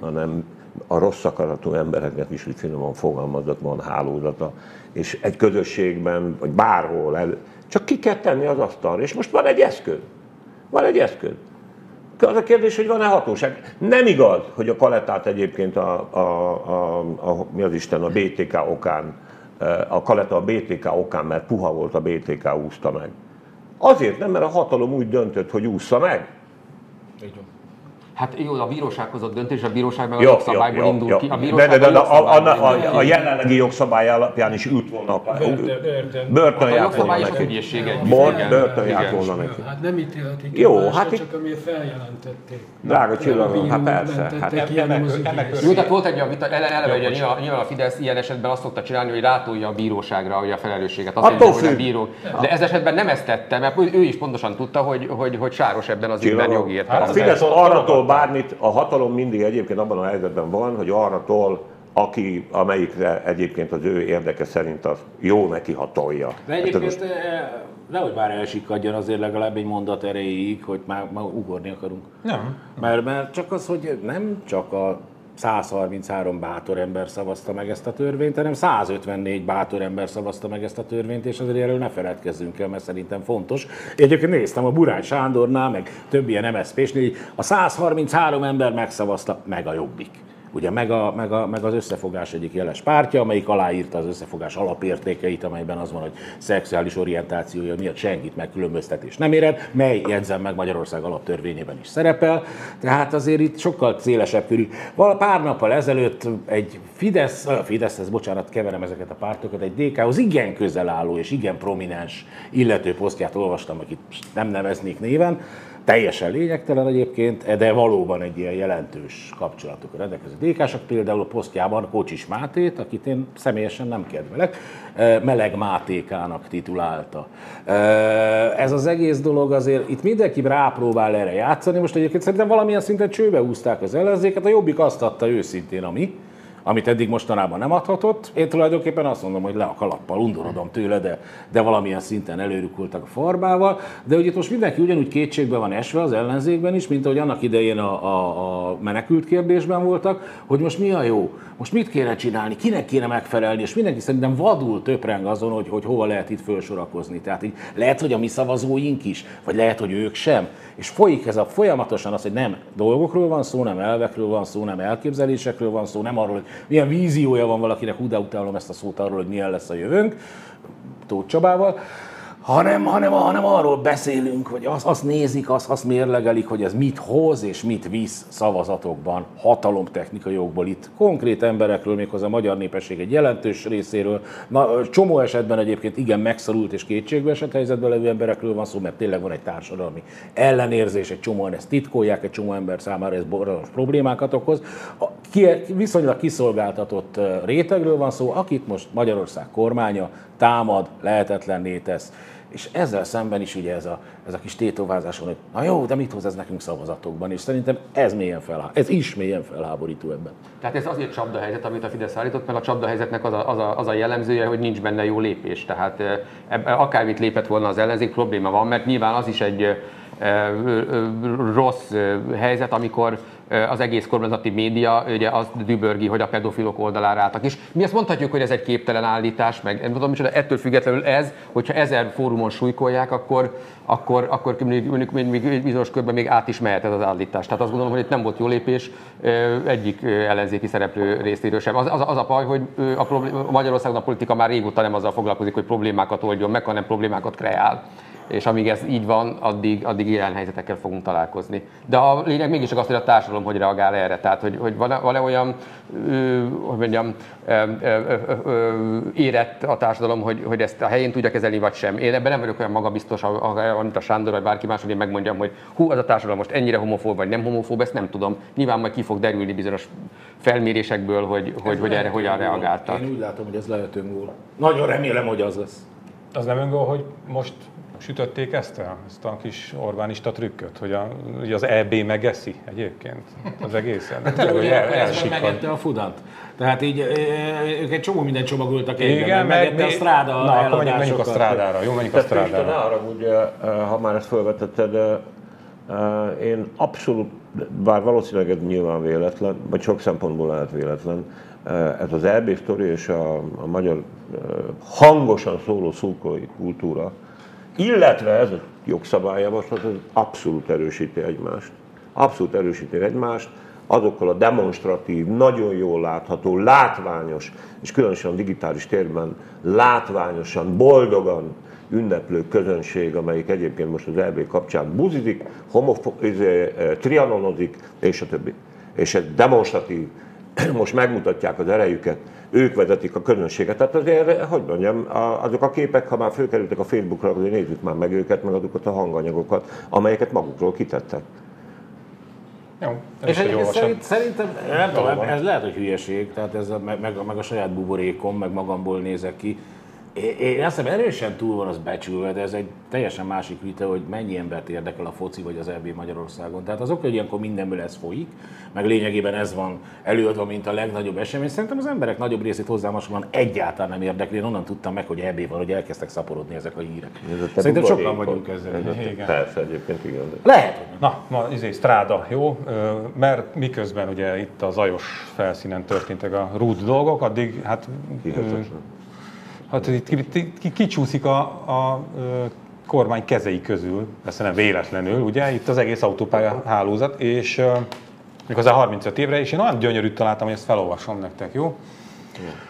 hanem a rossz akaratú embereknek is, hogy finoman fogalmaznak, van hálózata, és egy közösségben, vagy bárhol, el, csak ki kell tenni az asztalra, és most van egy eszköz. Van egy eszköz. Az a kérdés, hogy van-e hatóság. Nem igaz, hogy a Kaletát egyébként a, a, a, a, mi az Isten, a bé té ká okán, a Kaleta a bé té ká okán, mert puha volt, a bé té ká úszta meg. Azért nem, mert a hatalom úgy döntött, hogy ússza meg. Így van. Hát jó, a bíróság hozott döntés, a bíróság meg a jogszabályból indul ki. A jelenlegi jogszabály alapján is ült volna. Börtön járt volna neki. Börtön járt volna neki. Hát nem ítélhetik el, csak amiért feljelentették. Drága csillagom, hát persze. Jó, tehát volt egy olyan vita, eleve ugye nyilván a Fidesz ilyen esetben azt szokta csinálni, hogy rátolja a bíróságra a felelősséget. De ez esetben nem ezt tette, mert ő is pontosan tudta, hogy sáros ebben az ügyben jogiért. A Fidesz arra tol bármit, a hatalom mindig egyébként abban a helyzetben van, hogy arra tol aki, amelyikre egyébként az ő érdeke szerint az jó neki hatolja. De egyébként hát most... nehogy már elsikadjon azért legalább egy mondat erejéig, hogy már, már ugorni akarunk. Nem. Mert, mert csak az, hogy nem csak a száz harminchárom bátor ember szavazta meg ezt a törvényt, hanem száz ötvennégy bátor ember szavazta meg ezt a törvényt, és azért erről ne feledkezzünk el, mert szerintem fontos. Én egyébként néztem a Burány Sándornál, meg több ilyen em es zé pé-snél, a száz harminchárom ember megszavazta, meg a Jobbik. Ugye meg, a, meg, a, meg az összefogás egyik jeles pártja, amelyik aláírta az összefogás alapértékeit, amelyben az van, hogy szexuális orientációja miatt senkit megkülönböztetés nem éred, mely, jegyzem meg, Magyarország alaptörvényében is szerepel. Tehát azért itt sokkal szélesebb körű. Val pár nappal ezelőtt egy Fidesz, a Fideszhez, bocsánat, keverem ezeket a pártokat, egy dé ká-hoz igen közel álló és igen prominens illető posztját olvastam, akit nem neveznék néven. Teljesen lényegtelen egyébként, de valóban egy ilyen jelentős kapcsolatok rendelkező dé ká-sok, például a posztjában Kocsis Mátét, akit én személyesen nem kedvelek, Meleg Mátékának titulálta. Ez az egész dolog azért, itt mindenki rápróbál erre játszani, most egyébként szerintem valamilyen szinten csőbe húzták az ellenzéket, a Jobbik azt adta őszintén, ami, amit eddig mostanában nem adhatott. Én tulajdonképpen azt mondom, hogy le a kalappal undorodom tőle, de, de valamilyen szinten előrükultak a farbával. De ugye itt most mindenki ugyanúgy kétségbe van esve az ellenzékben is, mint ahogy annak idején a, a, a menekült kérdésben voltak, hogy most mi a jó, most mit kéne csinálni, kinek kéne megfelelni, és mindenki szerintem vadul töpreng azon, hogy, hogy hova lehet itt felsorakozni. Tehát így lehet, hogy a mi szavazóink is, vagy lehet, hogy ők sem. És folyik ez a folyamatosan az, hogy nem dolgokról van szó, nem elvekről van szó, nem elképzelésekről van szó, nem arról, milyen víziója van valakinek, hú, de utálom ezt a szót, arról, hogy milyen lesz a jövőnk, Tóth Csabával, hanem, hanem, hanem arról beszélünk, hogy azt, azt nézik, azt, azt mérlegelik, hogy ez mit hoz és mit visz szavazatokban, hatalomtechnikai okból itt. Konkrét emberekről, méghozzá a magyar népesség egy jelentős részéről, na, csomó esetben egyébként igen megszorult és kétségbeesett helyzetben levő emberekről van szó, mert tényleg van egy társadalmi ellenérzés, egy csomóan ezt titkolják, egy csomó ember számára ez borzalmas problémákat okoz. A viszonylag kiszolgáltatott rétegről van szó, akit most Magyarország kormánya támad, lehetetlenné tesz. És ezzel szemben is ugye ez a, ez a kis tétovázás van, hogy na jó, de mit hoz ez nekünk szavazatokban, és szerintem ez, mélyen felhá... ez is mélyen felháborító ebben. Tehát ez azért csapdahelyzet, amit a Fidesz állított, mert a csapdahelyzetnek az a, az a, az a jellemzője, hogy nincs benne jó lépés. Tehát ebbe, akármit lépett volna az ellenzék, probléma van, mert nyilván az is egy rossz helyzet, amikor az egész kormányzati média ugye azt dübörgi, hogy a pedofilok oldalára álltak is. Mi azt mondhatjuk, hogy ez egy képtelen állítás, meg nem tudom, micsoda, ettől függetlenül ez, hogyha ezer fórumon súlykolják, akkor, akkor, akkor még, még, még bizonyos körben még át is mehet ez az állítás. Tehát azt gondolom, hogy itt nem volt jó lépés egyik ellenzéki szereplő részéről sem. Az, az, az a baj, hogy a probléma, Magyarországon a politika már régóta nem azzal foglalkozik, hogy problémákat oldjon meg, hanem problémákat kreál. És amíg ez így van, addig, addig ilyen helyzetekkel fogunk találkozni. De a lényeg mégiscsak az, hogy a társadalom hogy reagál erre. Tehát, hogy, hogy van-e olyan, hogy mondjam, érett a társadalom, hogy, hogy ezt a helyén tudja kezelni, vagy sem. Én ebben nem vagyok olyan magabiztos, amit a Sándor, vagy bárki más, hogy én megmondjam, hogy hú, az a társadalom most ennyire homofób, vagy nem homofób, ezt nem tudom. Nyilván majd ki fog derülni bizonyos felmérésekből, hogy, hogy, hogy erre hogyan reagáltak. Én úgy látom, hogy ez lehető múl. Nagyon remélem, hogy az lesz. Az nem öngól, hogy most sütötték ezt el, ezt a kis orbánista trükköt, hogy, a, hogy az é bé megeszi egyébként az egészen. De tényleg, hogy el, elsikad. Megette a Fudant. Tehát így ők egy csomó minden csomagoltak egyben, megette a Stráda. Na, akkor menjünk, menjünk a Strádára. Jó, menjünk a Strádára. Ne haragudj, ha már ezt felvetetted, én abszolút, bár valószínűleg ez nyilván véletlen, vagy sok szempontból lehet véletlen, ez az é bé sztori és a, a magyar hangosan szóló szurkolói kultúra, illetve ez a jogszabályjavaslat abszolút erősíti egymást. Abszolút erősíti egymást azokkal a demonstratív, nagyon jól látható, látványos, és különösen a digitális térben látványosan, boldogan ünneplő közönség, amelyik egyébként most az é bé kapcsán buzidik, trianonozik, és a többi. És ez demonstratív. Most megmutatják az erejüket, ők vezetik a közönséget. Tehát azért, hogy mondjam, azok a képek, ha már fölkerültek a Facebookra, azért nézzük már meg őket, meg azokat a hanganyagokat, amelyeket magukról kitettek. Jó, és egyébként szerint, szerintem, nem tudom, ez lehet, hogy hülyeség, tehát ez a, meg, meg a saját buborékom, meg magamból nézek ki, Én azt hiszem erősen túl van az becsülve, de ez egy teljesen másik vita, hogy mennyi embert érdekel a foci vagy az é bé Magyarországon. Tehát azok, hogy ilyenkor mindenből ez folyik, meg lényegében ez van előadva, mint a legnagyobb esemény. Szerintem az emberek nagyobb részét hozzám hasonlóan egyáltalán nem érdekli. Én onnan tudtam meg, hogy é bé van, hogy elkezdtek szaporodni ezek a hírek. Ez szerintem sokan vagyunk ezzel. Persze, egyébként igen. Lehet. Na, ma izé stráda, jó? Mert miközben ugye itt a zajos felszínen történtek a rúd dolgok, addig hát... Hát itt kicsúszik a, a kormány kezei közül, persze nem véletlenül, ugye, itt az egész autópálya hálózat, és mikor harmincöt évre, és én olyan gyönyörűt találtam, hogy ezt felolvasom nektek, jó?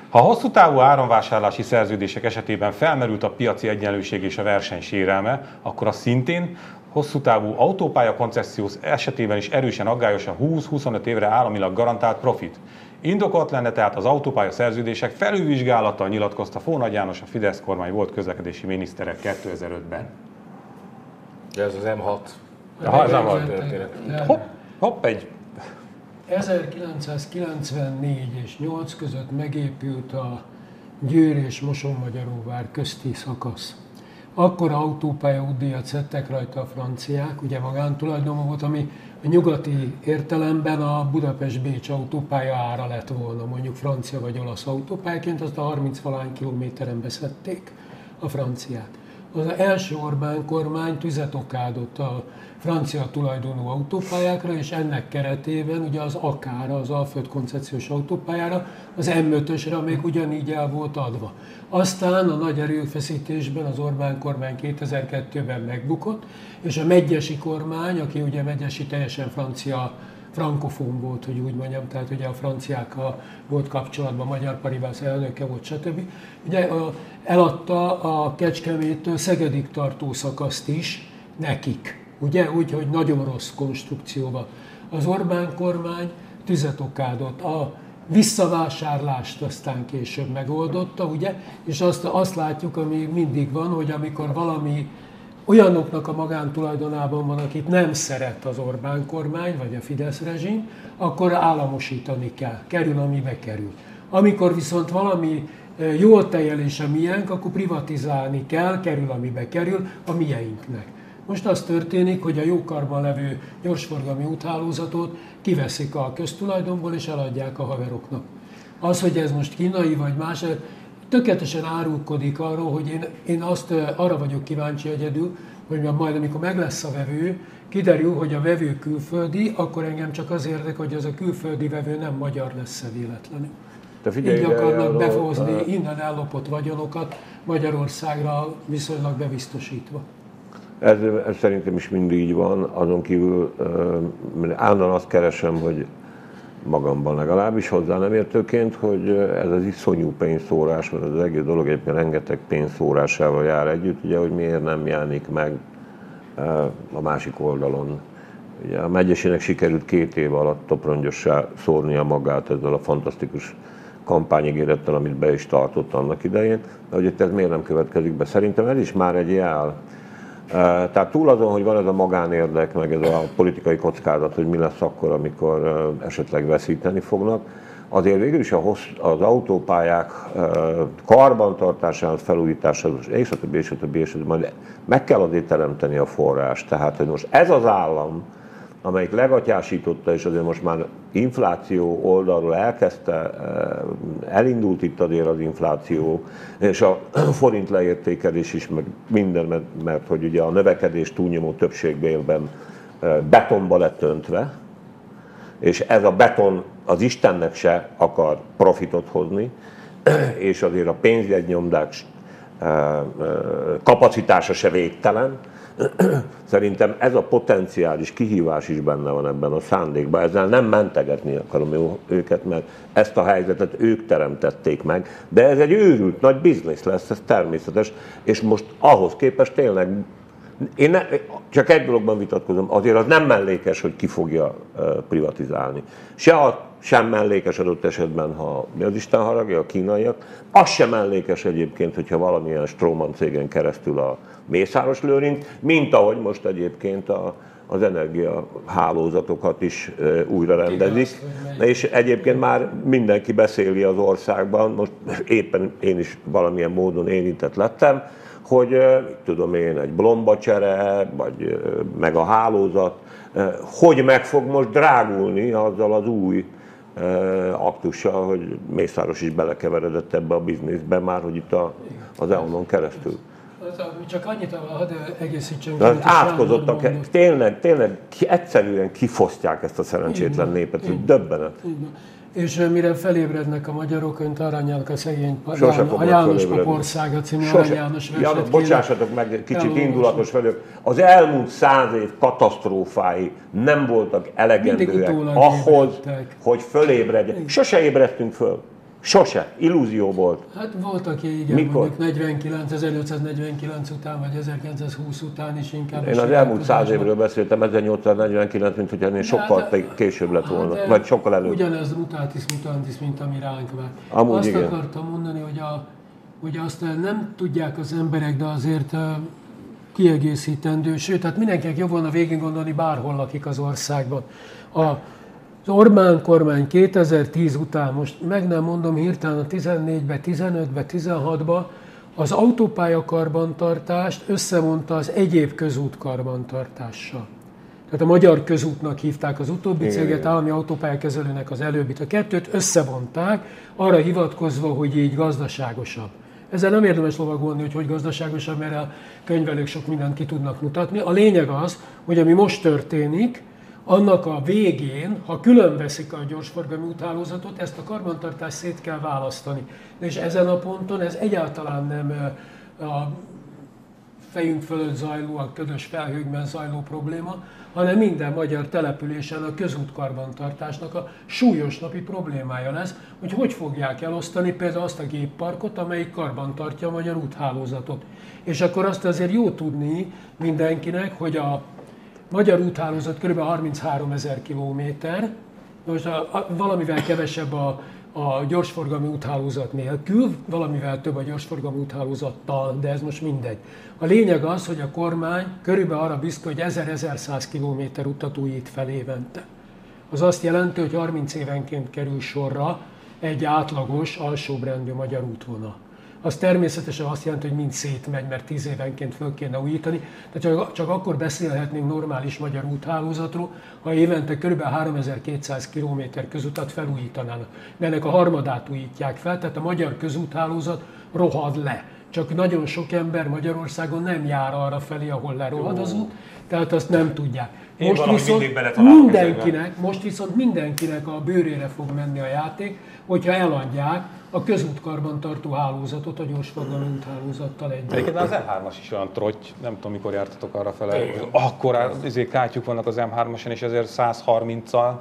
Ha hosszú távú áramvásárlási szerződések esetében felmerült a piaci egyenlőség és a verseny sérelme, akkor a szintén hosszú távú autópálya koncessziós esetében is erősen aggályos a húsz-huszonöt évre államilag garantált profit. Indokolt lenne tehát az autópálya szerződések felülvizsgálata, nyilatkozta Horn Gyula, a Fidesz kormány volt közlekedési minisztere kétezer-ötben. De ez az em hat. Ja, ez nem volt történet. Hopp, hopp egy. ezerkilencszázkilencvennégy és nyolc között megépült a Győr és Mosonmagyaróvár közti szakasz. Akkor autópálya útdíjat szedtek rajta a franciák, ugye magántulajdon volt, ami a nyugati értelemben a Budapest-Bécs autópálya ára lett volna, mondjuk francia vagy olasz autópályaként, azt a harminc-valány kilométeren beszedték a franciák. Az első Orbán kormány tüzet okádott a francia tulajdonú autópályákra, és ennek keretében ugye az á ká-ra, az Alföld koncesziós autópályára, az em ötösre, amelyik ugyanígy el volt adva. Aztán a nagy erőfeszítésben az Orbán kormány kétezer-kettőben megbukott, és a megyesi kormány, aki ugye megyesi teljesen francia, frankofón volt, hogy úgy mondjam, tehát ugye a franciákkal volt kapcsolatban, Magyar Parivász elnöke volt, stb. Ugye eladta a Kecskeméttől Szegedig tartó szakaszt is nekik. Ugye? Úgyhogy nagyon rossz konstrukcióban. Az Orbán kormány tüzet okádott. A visszavásárlást aztán később megoldotta, ugye? És azt, azt látjuk, ami mindig van, hogy amikor valami olyanoknak a magántulajdonában van, akit nem szeret az Orbán kormány, vagy a Fidesz rezsim, akkor államosítani kell. Kerül, amibe kerül. Amikor viszont valami jól teljelés a miénk, akkor privatizálni kell, kerül, amibe kerül a mieinknek. Most az történik, hogy a jókarban levő gyorsforgalmi úthálózatot kiveszik a köztulajdonból és eladják a haveroknak. Az, hogy ez most kínai vagy más, tökéletesen árulkodik arról, hogy én, én azt arra vagyok kíváncsi egyedül, hogy majd amikor meg lesz a vevő, kiderül, hogy a vevő külföldi, akkor engem csak az érdekel, hogy az a külföldi vevő nem magyar lesz-e véletlenül. Így akarnak behozni innen ellopott vagyonokat Magyarországra viszonylag bebiztosítva. Ez, ez szerintem is mindig így van, azon kívül állandóan azt keresem, hogy magamban legalábbis hozzá nem értőként, hogy ez az iszonyú pénzszórás, mert az egész dolog egyébként rengeteg pénzszórásával jár együtt, ugye, hogy miért nem jelenik meg a másik oldalon. Ugye, a megyesének sikerült két év alatt toprongyosá szórnia magát ezzel a fantasztikus kampányigérettel, amit be is tartott annak idején, de hogy itt ez miért nem következik be? Szerintem ez is már egy jel. Tehát túl azon, hogy van ez a magánérdek, meg ez a politikai kockázat, hogy mi lesz akkor, amikor esetleg veszíteni fognak, azért végül is a hossz, az autópályák karbantartásához, felújításához, és a többi, és a többi, és a többi, majd meg kell azért teremteni a forrást. Tehát, hogy most ez az állam, amelyik legatyásította, és azért most már infláció oldalról elkezdte, elindult itt azért az infláció, és a forint leértékelés is, meg minden, mert, mert hogy ugye a növekedés túlnyomó többségbélben betonba lett öntve, és ez a beton az Istennek se akar profitot hozni, és azért a pénzjegynyomdák kapacitása se végtelen. Szerintem ez a potenciális kihívás is benne van ebben a szándékban. Ezzel nem mentegetni akarom őket, mert ezt a helyzetet ők teremtették meg. De ez egy őrült nagy biznisz lesz, ez természetes. És most ahhoz képest tényleg, én ne, csak egy dologban vitatkozom, azért az nem mellékes, hogy ki fogja privatizálni. Se a, sem mellékes adott esetben, ha az Isten haragja, a kínaiak. Az sem mellékes egyébként, hogyha valamilyen Stroman cégen keresztül a Mészáros Lőrinc, mint ahogy most egyébként a, az energiahálózatokat is újra rendezik. És egyébként már mindenki beszéli az országban, most éppen én is valamilyen módon érintett lettem, hogy tudom én, egy blombacsere, vagy meg a hálózat, hogy meg fog most drágulni azzal az új aktussal, hogy Mészáros is belekeveredett ebbe a bizniszbe már, hogy itt a, az e onon keresztül. Csak annyit, hadd egészítsem. Átkozottak, tényleg, tényleg egyszerűen kifosztják ezt a szerencsétlen népet, hogy döbbenet. És mire felébrednek a magyarok, önt Arany János, a szegény a János Pap országa című Arany János verset kéne. Bocsássatok meg, kicsit indulatos velük. Az elmúlt száz év katasztrófái nem voltak elegendőek ahhoz, ébredtek. Hogy fölébredjenek. Sose ébredtünk föl. Sose. Illúzió volt. Hát voltak ilyen, igen. Mikor? ezernyolcszáznegyvenkilenc után, vagy ezerkilencszázhúsz után is inkább. Én az elmúlt száz évről beszéltem, ezernyolcszáznegyvenkilenc, mint hogyha sokkal hát, később lett volna, hát, vagy sokkal előbb. Ugyanez mutatis mutandis, mint ami ránk vár. Amúgy azt igen. akartam mondani, hogy, a, hogy azt nem tudják az emberek, de azért kiegészítendő. Sőt, hát mindenkinek jobb volna végig gondolni, bárhol lakik az országban. A, Az Orbán kormány kétezer-tíz után, most meg nem mondom hirtelen a tizennégybe, tizenötbe, tizenhatba, az autópálya karbantartást összevonta az egyéb közút karbantartással. Tehát a magyar közútnak hívták az utóbbi céget, állami autópályakezelőnek az előbbit. A kettőt összevonták, arra hivatkozva, hogy így gazdaságosabb. Ezzel nem érdemes lovagolni, hogy hogy gazdaságosabb, mert a könyvelők sok mindent ki tudnak mutatni. A lényeg az, hogy ami most történik, annak a végén, ha különveszik a gyorsforgalmi úthálózatot, ezt a karbantartást szét kell választani. És ezen a ponton ez egyáltalán nem a fejünk fölött zajló, a ködös felhőkben zajló probléma, hanem minden magyar településen a közútkarbantartásnak a súlyos napi problémája lesz, hogy hogy fogják elosztani például azt a gépparkot, amelyik karbantartja a magyar úthálózatot. És akkor azt azért jó tudni mindenkinek, hogy a magyar úthálózat kb. harmincháromezer kilométer, most a, a, valamivel kevesebb a, a gyorsforgalmi úthálózat nélkül, valamivel több a gyorsforgalmi úthálózattal, de ez most mindegy. A lényeg az, hogy a kormány körülbelül arra büszke, hogy ezer-ezerszáz kilométer utat újít fel évente. Az azt jelenti, hogy harminc évenként kerül sorra egy átlagos, alsóbrendű magyar útvonal. Az természetesen azt jelenti, hogy mind szétmegy, mert tíz évenként föl kéne újítani. Tehát csak akkor beszélhetnénk normális magyar úthálózatról, ha évente kb. háromezer-kétszáz kilométer közutat felújítanának. De ennek a harmadát újítják fel, tehát a magyar közúthálózat rohad le. Csak nagyon sok ember Magyarországon nem jár arra felé, ahol lerohad az út, tehát azt nem tudják. Most viszont, mindenkinek, most viszont mindenkinek a bőrére fog menni a játék, hogyha eladják a közútkarban tartó hálózatot a gyorsforgalmi úthálózattal együtt. Egyébként az em hármas is olyan trotty, nem tudom, mikor jártatok arra fele. Akkora kátyuk vannak az em hármason, és ezért száz harminccal.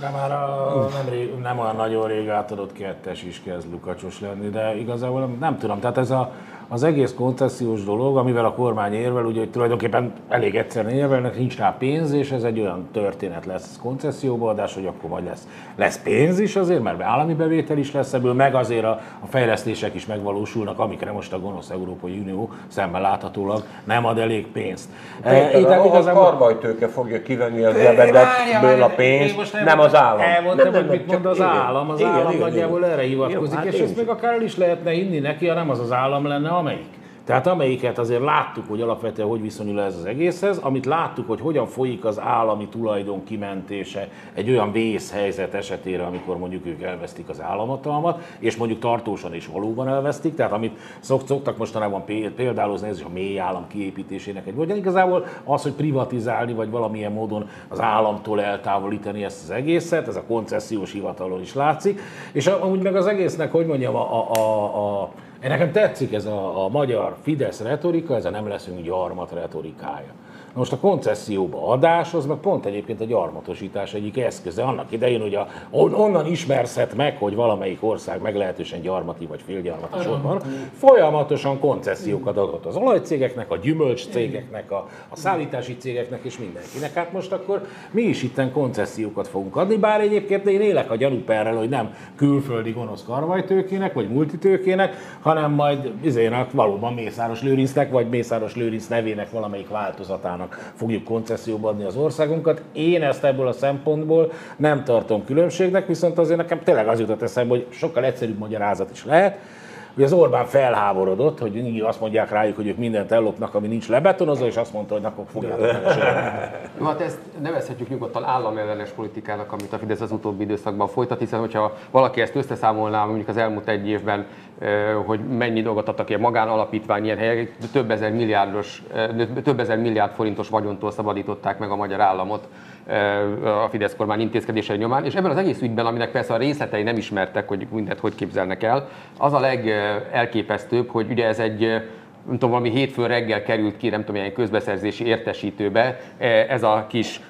De már a, nem, ré, nem olyan nagyon rég átadott kettes is kezd lukacsos lenni, de igazából nem tudom. Tehát ez a, az egész koncesziós dolog, amivel a kormány érvel, ugye tulajdonképpen elég egyszerűen érvelnek, nincs rá pénz, és ez egy olyan történet lesz koncesszióba adás, hogy akkor majd lesz, lesz pénz is azért, mert állami bevétel is lesz ebből, meg azért a, a fejlesztések is megvalósulnak, amikre most a gonosz Európai Unió szemben láthatólag nem ad elég pénzt. Ahhoz karmajtőke fogja kivenni az zsebedből a pénzt, nem az állam. Elmondtam, hogy mit mond az állam, az állam nagyjából erre hivatkozik, és ezt meg akár is lehetne hinni neki, ha nem az az állam lenne, amelyik. Tehát amelyiket azért láttuk, hogy alapvetően hogy viszonyul ez az egészhez, amit láttuk, hogy hogyan folyik az állami tulajdon kimentése egy olyan vészhelyzet esetére, amikor mondjuk ők elvesztik az államhatalmat, és mondjuk tartósan és valóban elvesztik, tehát amit szoktak mostanában példálozni, ez is a mély állam kiépítésének egy módja. Igazából az, hogy privatizálni, vagy valamilyen módon az államtól eltávolítani ezt az egészet, ez a koncesziós hivatalon is látszik, és amúgy meg az egésznek, hogy mondjam, a, a, a nekem tetszik ez a, a magyar Fidesz retorika, ez a nem leszünk gyarmat retorikája. Na most a koncesszióba adás, az meg pont egyébként a gyarmatosítás egyik eszköze. Annak idején, hogy a, on, onnan ismerszed meg, hogy valamelyik ország meglehetősen gyarmati vagy félgyarmatos ott van, folyamatosan koncessziókat adott az olajcégeknek, a gyümölcs cégeknek, a, a szállítási cégeknek és mindenkinek. Hát most akkor mi is itten koncessziókat fogunk adni, bár egyébként én élek a gyanúperrel, hogy nem külföldi gonosz karvajtőkének vagy multitőkének, hanem majd izének valóban Mészáros Lőrincnek vagy Mészáros Lőrinc nevének valamelyik változatának Amerikának fogjuk koncesszióba adni az országunkat. Én ezt ebből a szempontból nem tartom különbségnek, viszont azért nekem tényleg az jutott eszembe, hogy sokkal egyszerűbb magyarázat is lehet, hogy az Orbán felháborodott, hogy mindig azt mondják rájuk, hogy ők mindent ellopnak, ami nincs lebetonozva, és azt mondta, hogy akkor fogják meg a sörnyeket. No, hát ezt nevezhetjük nyugodtan államellenes politikának, amit a Fidesz az utóbbi időszakban folytat, hiszen hogyha valaki ezt összeszámolná mondjuk az elmúlt egy évben, hogy mennyi dolgot adtak ilyen magánalapítvány, ilyen helyek, több ezer, milliárdos, több ezer milliárd forintos vagyontól szabadították meg a magyar államot a Fidesz kormány intézkedései nyomán, és ebben az egész ügyben, aminek persze a részletei nem ismertek, hogy mindent hogy képzelnek el, az a legelképesztőbb, hogy ugye ez egy, nem tudom, valami hétfőn reggel került ki, nem tudom, ilyen közbeszerzési értesítőbe, ez a kis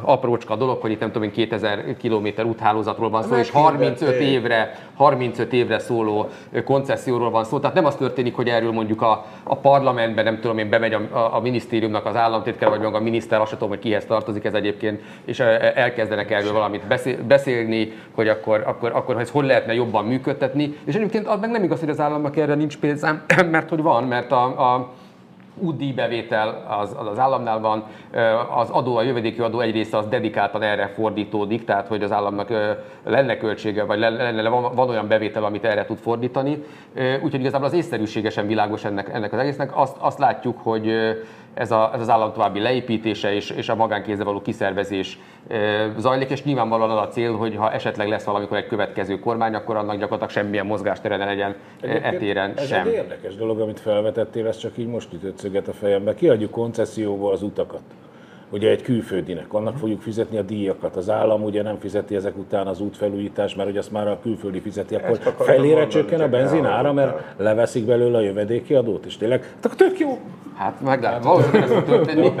aprócska dolog, hogy itt nem tudom, kétezer kilométer úthálózatról van szó, és harmincöt évre, harmincöt évre szóló koncesszióról van szó. Tehát nem az történik, hogy erről mondjuk a, a parlamentben, nem tudom én, bemegy a, a, a minisztériumnak az államtitkár, vagy maga a miniszter, azt sem tudom, hogy kihez tartozik ez egyébként, és elkezdenek erről valamit beszélni, hogy akkor, akkor, akkor ez hogy lehetne jobban működtetni. És egyébként az meg nem igaz, hogy az államnak erre nincs pénzem, mert hogy van, mert a, a útdíjbevétel az, az államnál van, az adó, a jövedéki adó egy része az dedikáltan erre fordítódik, tehát hogy az államnak lenne költsége, vagy lenne, van, van olyan bevétel, amit erre tud fordítani. Úgyhogy igazából az észszerűségesen világos ennek, ennek az egésznek. Azt, azt látjuk, hogy ez, a, ez az állam további leépítése és, és a magánkézzel való kiszervezés zajlik, és nyilvánvalóan az a cél, hogy ha esetleg lesz valamikor egy következő kormány, akkor annak gyakorlatilag semmilyen mozgástere ne legyen e téren sem. Ez egy érdekes dolog, amit felvetettél, ez csak így most ütött szöget a fejembe. Kiadjuk koncesszióba az utakat, ugye egy külföldinek, annak fogjuk fizetni a díjakat. Az állam ugye nem fizeti ezek után az útfelújítást, mert hogy azt már a külföldi fizeti, akkor felére csökken a benzinára, mert leveszik belőle a jövedéki adót, és tényleg, akkor tök jó. Hát meglátjuk, valószínűleg ez történik,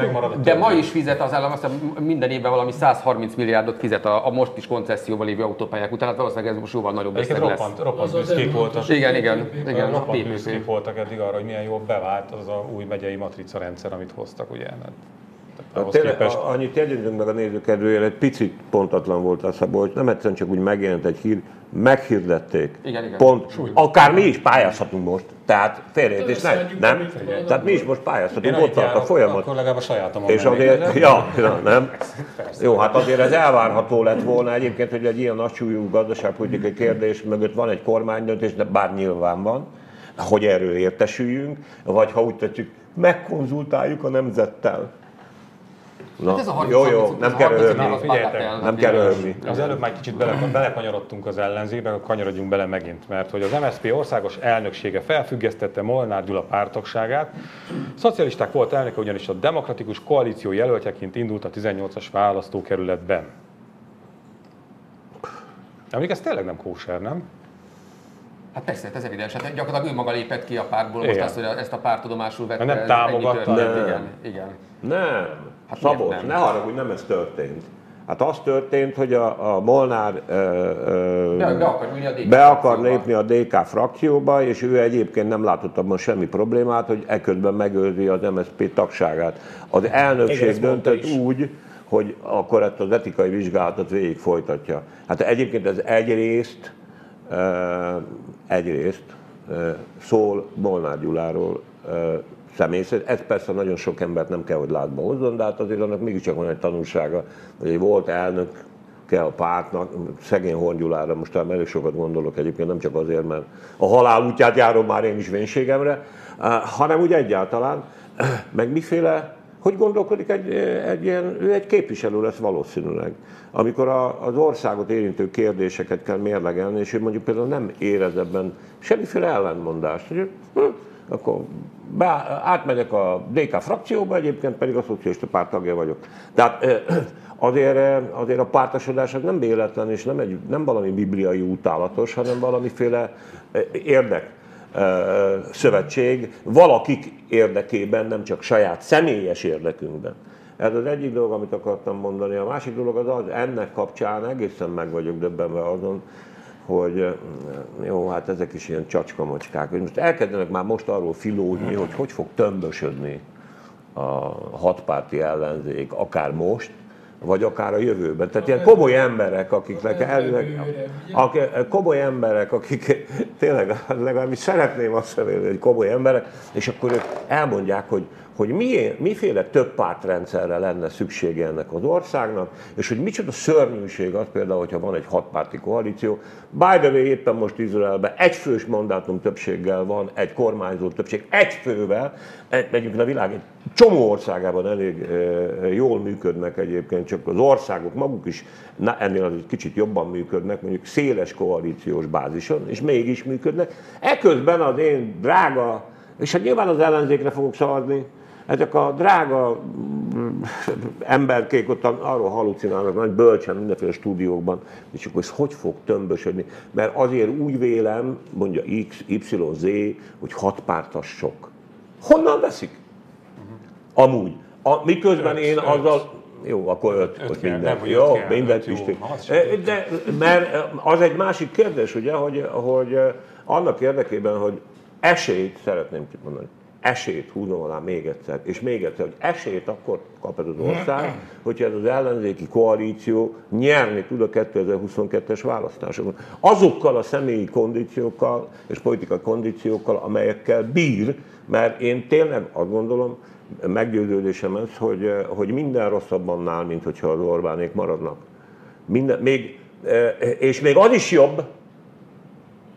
de ma is fizet az állam, aztán minden évben valami száz harminc milliárdot fizet a, a most is koncesszióban lévő autópályák után, hát valószínűleg ez most jóval nagyobb összeg lesz. Roppant büszkék voltak. Igen, igen, igen. Roppant büszkék voltak eddig arra, hogy milyen jól bevált az a új megyei matrica rendszer, amit hoztak, ugye? Tényleg, annyit jegyezzünk meg a nézőkedvére, egy picit pontatlan volt a Szabolcs, nem egyszerűen csak úgy megjelent egy hír, meghirdették. Igen, igen. Pont. Súlyos. Akár mi is pályázhatunk most, tehát félreértés nem, nem? Tehát mi is most pályázhatunk, ott tart a folyamat. Akkor legalább a sajátom. És azért, ja, nem? Jó, hát azért ez elvárható lett volna egyébként, hogy egy ilyen nagy súlyú gazdaságpolitikai kérdés mögött van egy kormánydöntés, de bár nyilván van, hogy erről értesüljünk, vagy ha úgy tetszük, megkonzultáljuk a nemzettel. Na, hát ez a jó, jó, nem kell örülni. Nem kell örülni. Az előbb már kicsit bele, belekanyarodtunk az ellenzékbe, akkor kanyarodjunk bele megint, mert hogy az em es zé pé országos elnöksége felfüggesztette Molnár Gyula párttagságát. Szocialisták volt elnöke, ugyanis a demokratikus koalíció jelöltjeként indult a tizennyolcas választókerületben. Amíg ez tényleg nem kóser, nem? Hát persze, ez evidens. Hát gyakorlatilag ő maga lépett ki a pártból, most azt, hogy ezt a pártudomásul vette. Nem támogatta. Igen, igen. Nem. Hát Szabolcs, nem, nem. Ne haragudj, nem ez történt. Hát az történt, hogy a, a Molnár ö, ö, be, be, akar, a be akar lépni a dé ká frakcióba, és ő egyébként nem látott abban semmi problémát, hogy eközben megőrzi az em es zé pé tagságát. Az elnökség egész döntött úgy, hogy akkor ezt az etikai vizsgálatot végig folytatja. Hát egyébként ez egyrészt, ö, egyrészt ö, szól Molnár Gyuláról, ö, személyszerűen. Ez persze nagyon sok embert nem kell, hogy látba hozzon, de hát azért annak mégiscsak van egy tanulsága, hogy egy volt elnök kell a pártnak, szegény Horn Gyulára most már elég sokat gondolok egyébként, nem csak azért, mert a halál útját járom már én is vénségemre, hanem úgy egyáltalán, meg miféle, hogy gondolkodik egy, egy ilyen, ő egy képviselő lesz valószínűleg. Amikor a, az országot érintő kérdéseket kell mérlegelni, és ő mondjuk például nem érez ebben semmiféle ellentmondást, hogy hm, akkor be, átmegyek a dé ká frakcióba, egyébként pedig a szocialista párt tagja vagyok. Tehát azért, azért a pártosodás nem véletlen, és nem, egy, nem valami bibliai utálatos, hanem valamiféle érdek szövetség valakik érdekében, nem csak saját személyes érdekünkben. Ez az egyik dolog, amit akartam mondani. A másik dolog az az, ennek kapcsán egészen meg vagyok döbbenve azon, hogy jó, hát ezek is ilyen csacskamacskák. Most elkezdenek már most arról filódni, hogy hogy fog tömbösödni a hatpárti ellenzék, akár most, vagy akár a jövőben. Tehát ilyen komoly emberek, akiknek elvileg, komoly emberek, akik tényleg legalábbis szeretném azt remélni, hogy komoly emberek, és akkor ők elmondják, hogy hogy mi, miféle több pártrendszerre lenne szüksége ennek az országnak, és hogy micsoda szörnyűség az például, hogyha van egy hatpárti koalíció. By the way, éppen most Izraelben egyfős mandátum többséggel van, egy kormányzó többség, egy fővel, egyébként a világ egy csomó országában elég jól működnek egyébként, csak az országok maguk is na, ennél az kicsit jobban működnek, mondjuk széles koalíciós bázison, és mégis működnek. Eközben az én drága, és hát nyilván az ellenzékre fogok szavazni, ezek a drága emberkék ott arról halucinálnak, nagy bölcsen mindenféle stúdiókban, és akkor ez hogy fog tömbösödni? Mert azért úgy vélem, mondja X, Y, Z, hogy hatpártas sok. Honnan veszik? Amúgy. A, miközben öt, én azzal... Öt. Jó, akkor öt, öt ott kell, minden. Nem, jó, kell, mindent öt, jó, öt. De, mert az egy másik kérdés, ugye, hogy, hogy annak érdekében, hogy esélyt szeretném kimondani. Esélyt húzom alá még egyszer, és még egyszer, hogy esélyt akkor kap ez az ország, hogyha ez az ellenzéki koalíció nyerni tud a kétezer-huszonkettes választásokon. Azokkal a személyi kondíciókkal és politikai kondíciókkal, amelyekkel bír, mert én tényleg azt gondolom, meggyőződésem ez, hogy, hogy minden rosszabb annál, mint hogyha az Orbánék maradnak. Minden, még, és még az is jobb,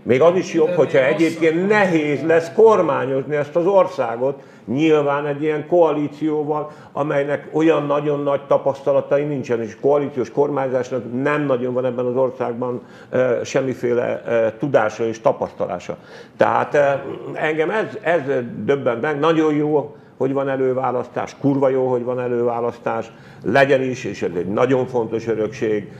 Még az is jobb, hogyha egyébként nehéz lesz kormányozni ezt az országot, nyilván egy ilyen koalícióval, amelynek olyan nagyon nagy tapasztalatai nincsen, és koalíciós kormányzásnak nem nagyon van ebben az országban e, semmiféle e, tudása és tapasztalása. Tehát e, engem ez, ez döbbent meg, nagyon jó, hogy van előválasztás, kurva jó, hogy van előválasztás, legyen is, és ez egy nagyon fontos örökség.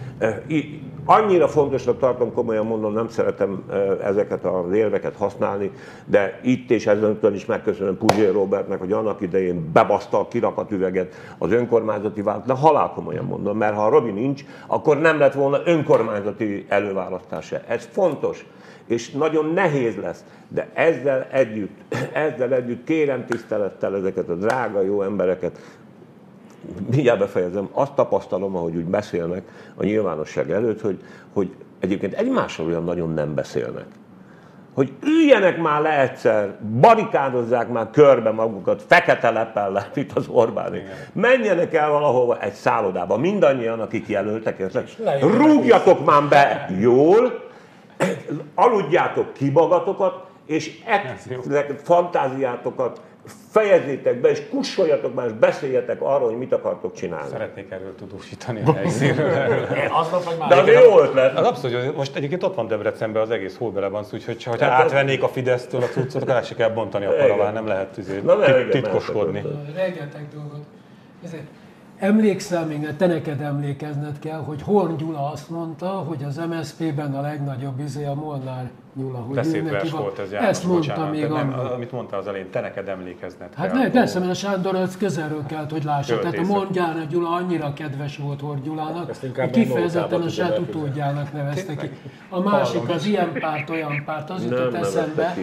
Annyira fontosnak tartom, komolyan mondom, nem szeretem ezeket az érveket használni, de itt és ezentől is megköszönöm Puzsér Róbertnek, hogy annak idején bebaszta a kirakat üveget az önkormányzati választás, de halál komolyan mondom, mert ha a Robi nincs, akkor nem lett volna önkormányzati előválasztás se. Ez fontos, és nagyon nehéz lesz, de ezzel együtt, ezzel együtt kérem tisztelettel ezeket a drága jó embereket, mindjárt befejezem, azt tapasztalom, ahogy úgy beszélnek a nyilvánosság előtt, hogy, hogy egyébként egymással olyan nagyon nem beszélnek. Hogy üljenek már le egyszer, barikádozzák már körbe magukat, fekete lepellel, itt az Orbánék. Menjenek el valahova egy szállodába, mindannyian, akik jelöltek, értek, rúgjatok már be jól, aludjátok ki magatokat, és ezeket fantáziátokat fejezzétek be, és kussoljatok már, és beszéljetek arról, hogy mit akartok csinálni. Szeretnék erről tudósítani a helyszínről. De az jó ötlet. Az abszolút, most egyébként ott van Debrecenben, az egész hóbelebansz, úgyhogy ha átvennék a Fidesztől a cuccot, akkor el se kell bontani a paraván, nem lehet titkoskodni. Rengeteg dolgot. Emlékszel még, ne te neked emlékezned kell, hogy Horn Gyula azt mondta, hogy az em es zé pé-ben a legnagyobb izé a Molnár Gyula. Hogy de szép vers volt ez, János, ezt mondta, bocsánat, még nem, amit mondta az elején, te neked emlékezned kell. Hát ne, persze, mert a Sándor ezt közelről kellett, hogy lássa. Tehát a Molnár Gyula annyira kedves volt Horn Gyulának, hogy kifejezetten a saját utódjának nevezte ki. A másik, az ilyen párt, olyan párt, az jutott eszembe,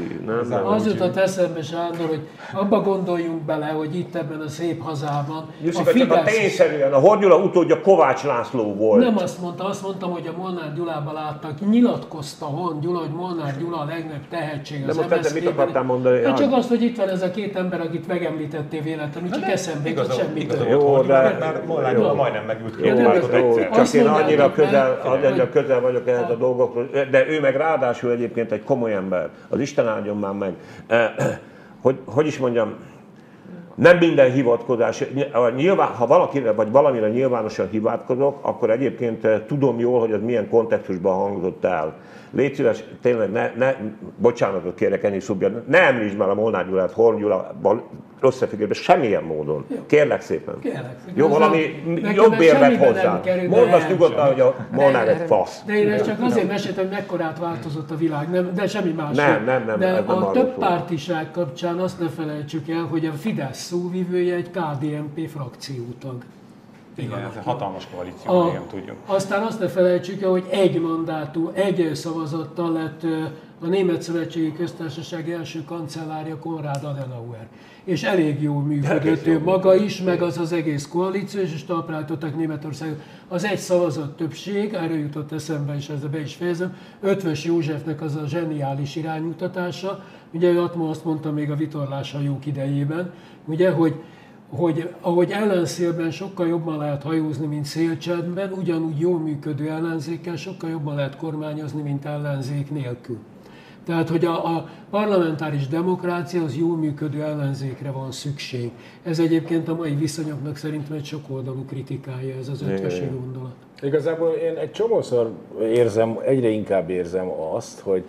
az jutott eszembe, Sándor, hogy abba gondoljunk bele, hogy itt ebben a szép hazában a Fidesz... Tényszerűen a Horn Gyula utódja Kovács László volt. Nem azt mondta, azt mondtam, hogy a Molnár Gyulában láttak, nyilatkozta Horn Gyula, hogy Molnár Gyula a legnagyobb tehetség az em es zé pé-ben. De mit akartál mondani? Hát csak azt, hogy itt van ez a két ember, akit megemlítettél véletlenül, csak eszembe jutott semmit. Jó, de Molnár Gyula majdnem megült ki. Csak én annyira közel vagyok ehhez a dolgokról, de ő meg ráadásul egyébként egy komoly ember. Az Isten áldjon már meg. Hogy is mondjam, nem minden hivatkozás, nyilván, ha valakire vagy valamire nyilvánosan hivatkozok, akkor egyébként tudom jól, hogy ez milyen kontextusban hangzott el. Légy szíves, tényleg ne, ne bocsánatot kérek, ennyi szubjad, ne említsd már a Molnár Gyulát, Horn Gyulával összefüggésben semmilyen módon. Jó. Kérlek szépen. Kérlek. Jó, valami jobb érvet hozzá. Mondd azt nyugodtan, hogy a Molnár egy fasz. De én csak azért meséltem, hogy mekkorát változott a világ, nem, de semmi más. Nem, nem, nem. De a több pártiság kapcsán azt ne felejtsük el, hogy a Fidesz szóvivője egy ká dé en pé frakciótag. Igen, ez egy hatalmas koalíció, igen, tudjuk. Aztán azt ne felejtsük el, hogy egy mandátum, egy szavazattal lett a Német Szövetségi Köztársaság első kancellárja Konrád Adenauer. És elég jól működött ő maga is, meg az az egész koalíció, és talpra állították Németországot. Az egy szavazat többség, erről jutott eszembe, és ezzel be is fejezem, Eötvös Józsefnek az a zseniális iránymutatása, ugye ő azt mondta még a vitorlás hajók idejében, ugye, hogy hogy ahogy ellenszélben sokkal jobban lehet hajózni, mint szélcsendben, ugyanúgy jól működő ellenzékkel sokkal jobban lehet kormányozni, mint ellenzék nélkül. Tehát, hogy a, a parlamentáris demokrácia az jól működő ellenzékre van szükség. Ez egyébként a mai viszonyoknak szerintem egy sokoldalú kritikája, ez az ötvesi gondolat. Igazából én egy csomószor érzem, egyre inkább érzem azt, hogy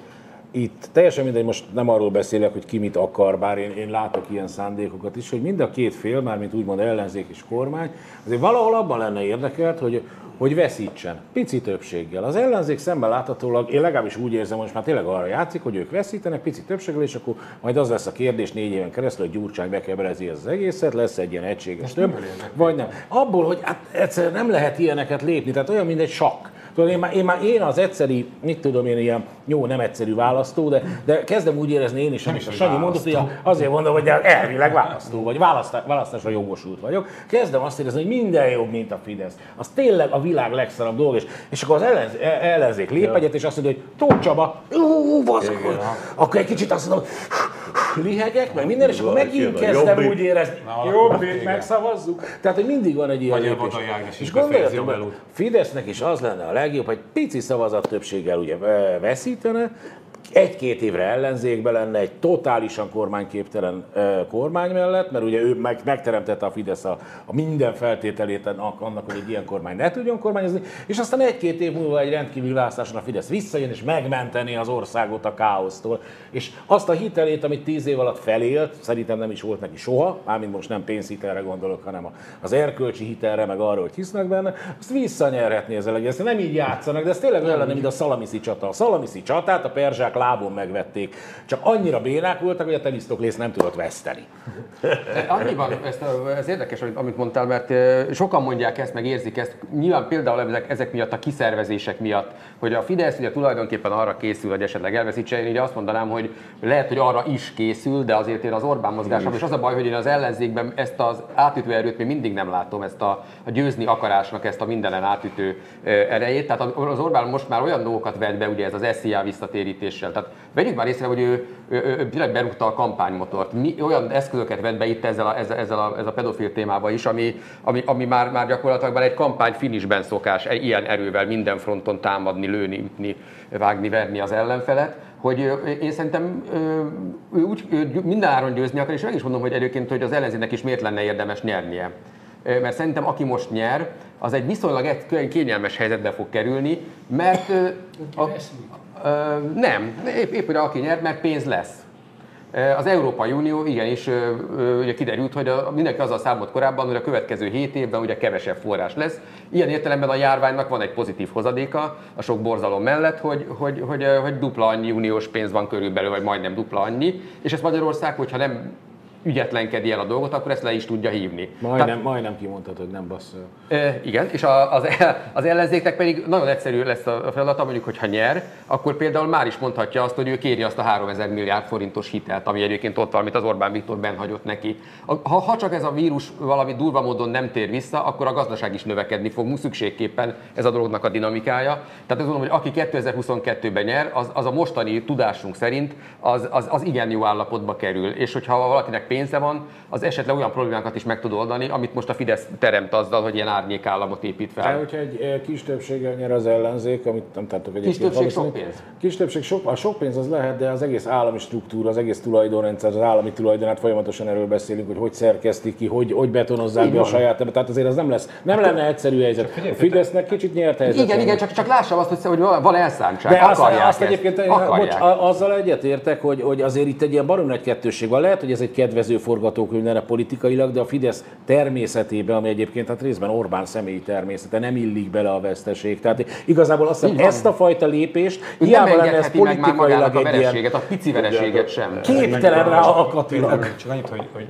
itt teljesen mindegy, most nem arról beszélek, hogy ki mit akar, bár én, én látok ilyen szándékokat is, hogy mind a két fél, mármint úgymond ellenzék és kormány, azért valahol abban lenne érdekelt, hogy, hogy veszítsen, pici többséggel. Az ellenzék szemben láthatólag, én legalábbis úgy érzem, hogy most már tényleg arra játszik, hogy ők veszítenek pici többséggel, és akkor majd az lesz a kérdés négy éven keresztül, hogy Gyurcsány bekeberezi az egészet, lesz egy ilyen egységes több, vagy nem. Abból, hogy hát egyszerűen nem lehet ilyeneket lépni, tehát olyan, mint egy sakk. Tudod, én, már, én már én az egyszerű, mit tudom én, ilyen jó, nem egyszerű választó, de, de kezdem úgy érezni én is, amit a Sanyi mondott, hogy azért mondom, hogy elvileg választó vagy, választásra jogosult vagyok. Kezdem azt érezni, hogy minden jobb, mint a Fidesz. Az tényleg a világ legszarabb dolga, és, és akkor az ellenzék, ellenzék lép egyet, és azt mondja, hogy Tóth Csaba, ú, baszkod, akkor egy kicsit azt mondom, lihegek, meg minden, és akkor megint kezdtem úgy érezni, jobbét megszavazzuk. Tehát, hogy mindig van egy ilyen lépés. És gondoljatok bele, Fidesznek is az lenne a legjobb, hogy pici szavazat többséggel ugye veszítene, egy-két évre ellenzékben lenne egy totálisan kormányképtelen kormány mellett, mert ugye ő megteremtette a Fidesz a minden feltételét annak, hogy egy ilyen kormány ne tudjon kormányozni, és aztán egy-két év múlva egy rendkívüli választáson a Fidesz visszajön, és megmenteni az országot a káosztól. És azt a hitelét, amit tíz év alatt felélt, szerintem nem is volt neki soha, mármint most nem pénzhitelre gondolok, hanem az erkölcsi hitelre, meg arról, hogy hisznek benne, azt visszanyerhetné az egész. Nem így játszanak, de ez tényleg olyan lenne, mint a szalamiszi csata. A szalamiszi csatát a perzsák lábon megvették. Csak annyira bénák voltak, hogy a Temisztoklész nem tudott veszteni. Annyiban, ez érdekes, amit mondtál, mert sokan mondják ezt, meg érzik ezt. Nyilván például ezek miatt, a kiszervezések miatt, hogy a Fidesz ugye tulajdonképpen arra készül, hogy esetleg elveszítse. Én ugye azt mondanám, hogy lehet, hogy arra is készül, de azért én az Orbán mozgásában, és az a baj, hogy én az ellenzékben ezt az átütő erőt még mindig nem látom, ezt a, a győzni akarásnak ezt a mindenen átütő erejét. Tehát az Orbán most már olyan dolgokat vett be, ugye ez az es zé á visszatérítéssel. Tehát vegyük már észre, hogy ő, ő, ő berúgta a kampánymotort. Mi, olyan eszközöket vett be itt ezzel a, ezzel a, ezzel a pedofil témával is, ami, ami, ami már, már gyakorlatilag már egy kampány finisben szokás, ilyen erővel minden fronton támadni, lőni, ütni, vágni, verni az ellenfelet. Hogy én szerintem ő, úgy, ő mindenáron győzni akar, és meg is mondom, hogy egyébként hogy az ellenzének is miért lenne érdemes nyernie. Mert szerintem aki most nyer, az egy viszonylag egy kényelmes helyzetbe fog kerülni, mert... A, Ö, nem, épp, épp aki nyer, mert pénz lesz. Az Európai Unió igenis ö, ö, ugye kiderült, hogy a, mindenki azzal számolt korábban, hogy a következő hét évben ugye kevesebb forrás lesz. Ilyen értelemben a járványnak van egy pozitív hozadéka a sok borzalom mellett, hogy, hogy, hogy, hogy dupla annyi uniós pénz van körülbelül, vagy majdnem dupla annyi. És ez Magyarország, hogyha nem ügyetlenkedi el a dolgot, akkor ezt le is tudja hívni. Majdnem, tehát, majdnem kimondtad, hogy nem basszol. E, igen, és a, az, az ellenzéknek pedig nagyon egyszerű lesz a feladata, mondjuk, hogyha nyer, akkor például már is mondhatja azt, hogy ő kéri azt a háromezer milliárd forintos hitelt, ami egyébként ott van, amit az Orbán Viktor benhagyott neki. Ha, ha csak ez a vírus valami durva módon nem tér vissza, akkor a gazdaság is növekedni fog, szükségképpen ez a dolognak a dinamikája. Tehát azt mondom, hogy aki kétezer-huszonkettőben nyer, az, az a mostani tudásunk szerint az, az, az igen jó állapotba kerül, és hogyha valakinek pénze van, az esetleg olyan problémákat is meg tud oldani, amit most a Fidesz teremt azzal, hogy ilyen árnyékállamot épít fel. De hogyha egy kis többséggel nyer az ellenzék, amit nem tartok egyébként. Kis többség sok pénz. Kis többség sok, a sok pénz az lehet, de az egész állami struktúra, az egész tulajdonrendszer, az állami tulajdonát folyamatosan erről beszélünk, hogy hogy szerkesztik ki, hogy, hogy betonozzák így be van. A saját. Tehát azért az nem lesz, nem hát, lenne egyszerű helyzet. A Fidesznek kicsit nyert helyzet. Igen, igen, csak, csak lássam azt, hogy van elszántság. De akarják azt, azt egyébként, bocs, azzal egyetértek, hogy, hogy azért itt egy ilyen baromi nagy kettősség van. Lehet, hogy ez egy kedves forgatókönyv lenne politikailag, de a Fidesz természetében, ami egyébként hát részben Orbán személyi természete, nem illik bele a veszteség. Tehát igazából azt hiszem, ezt a fajta lépést hiába lenne ez politikailag meg egy ilyen... a pici vereséget sem. Képtelen rá akatilag. Csak annyit, hogy, hogy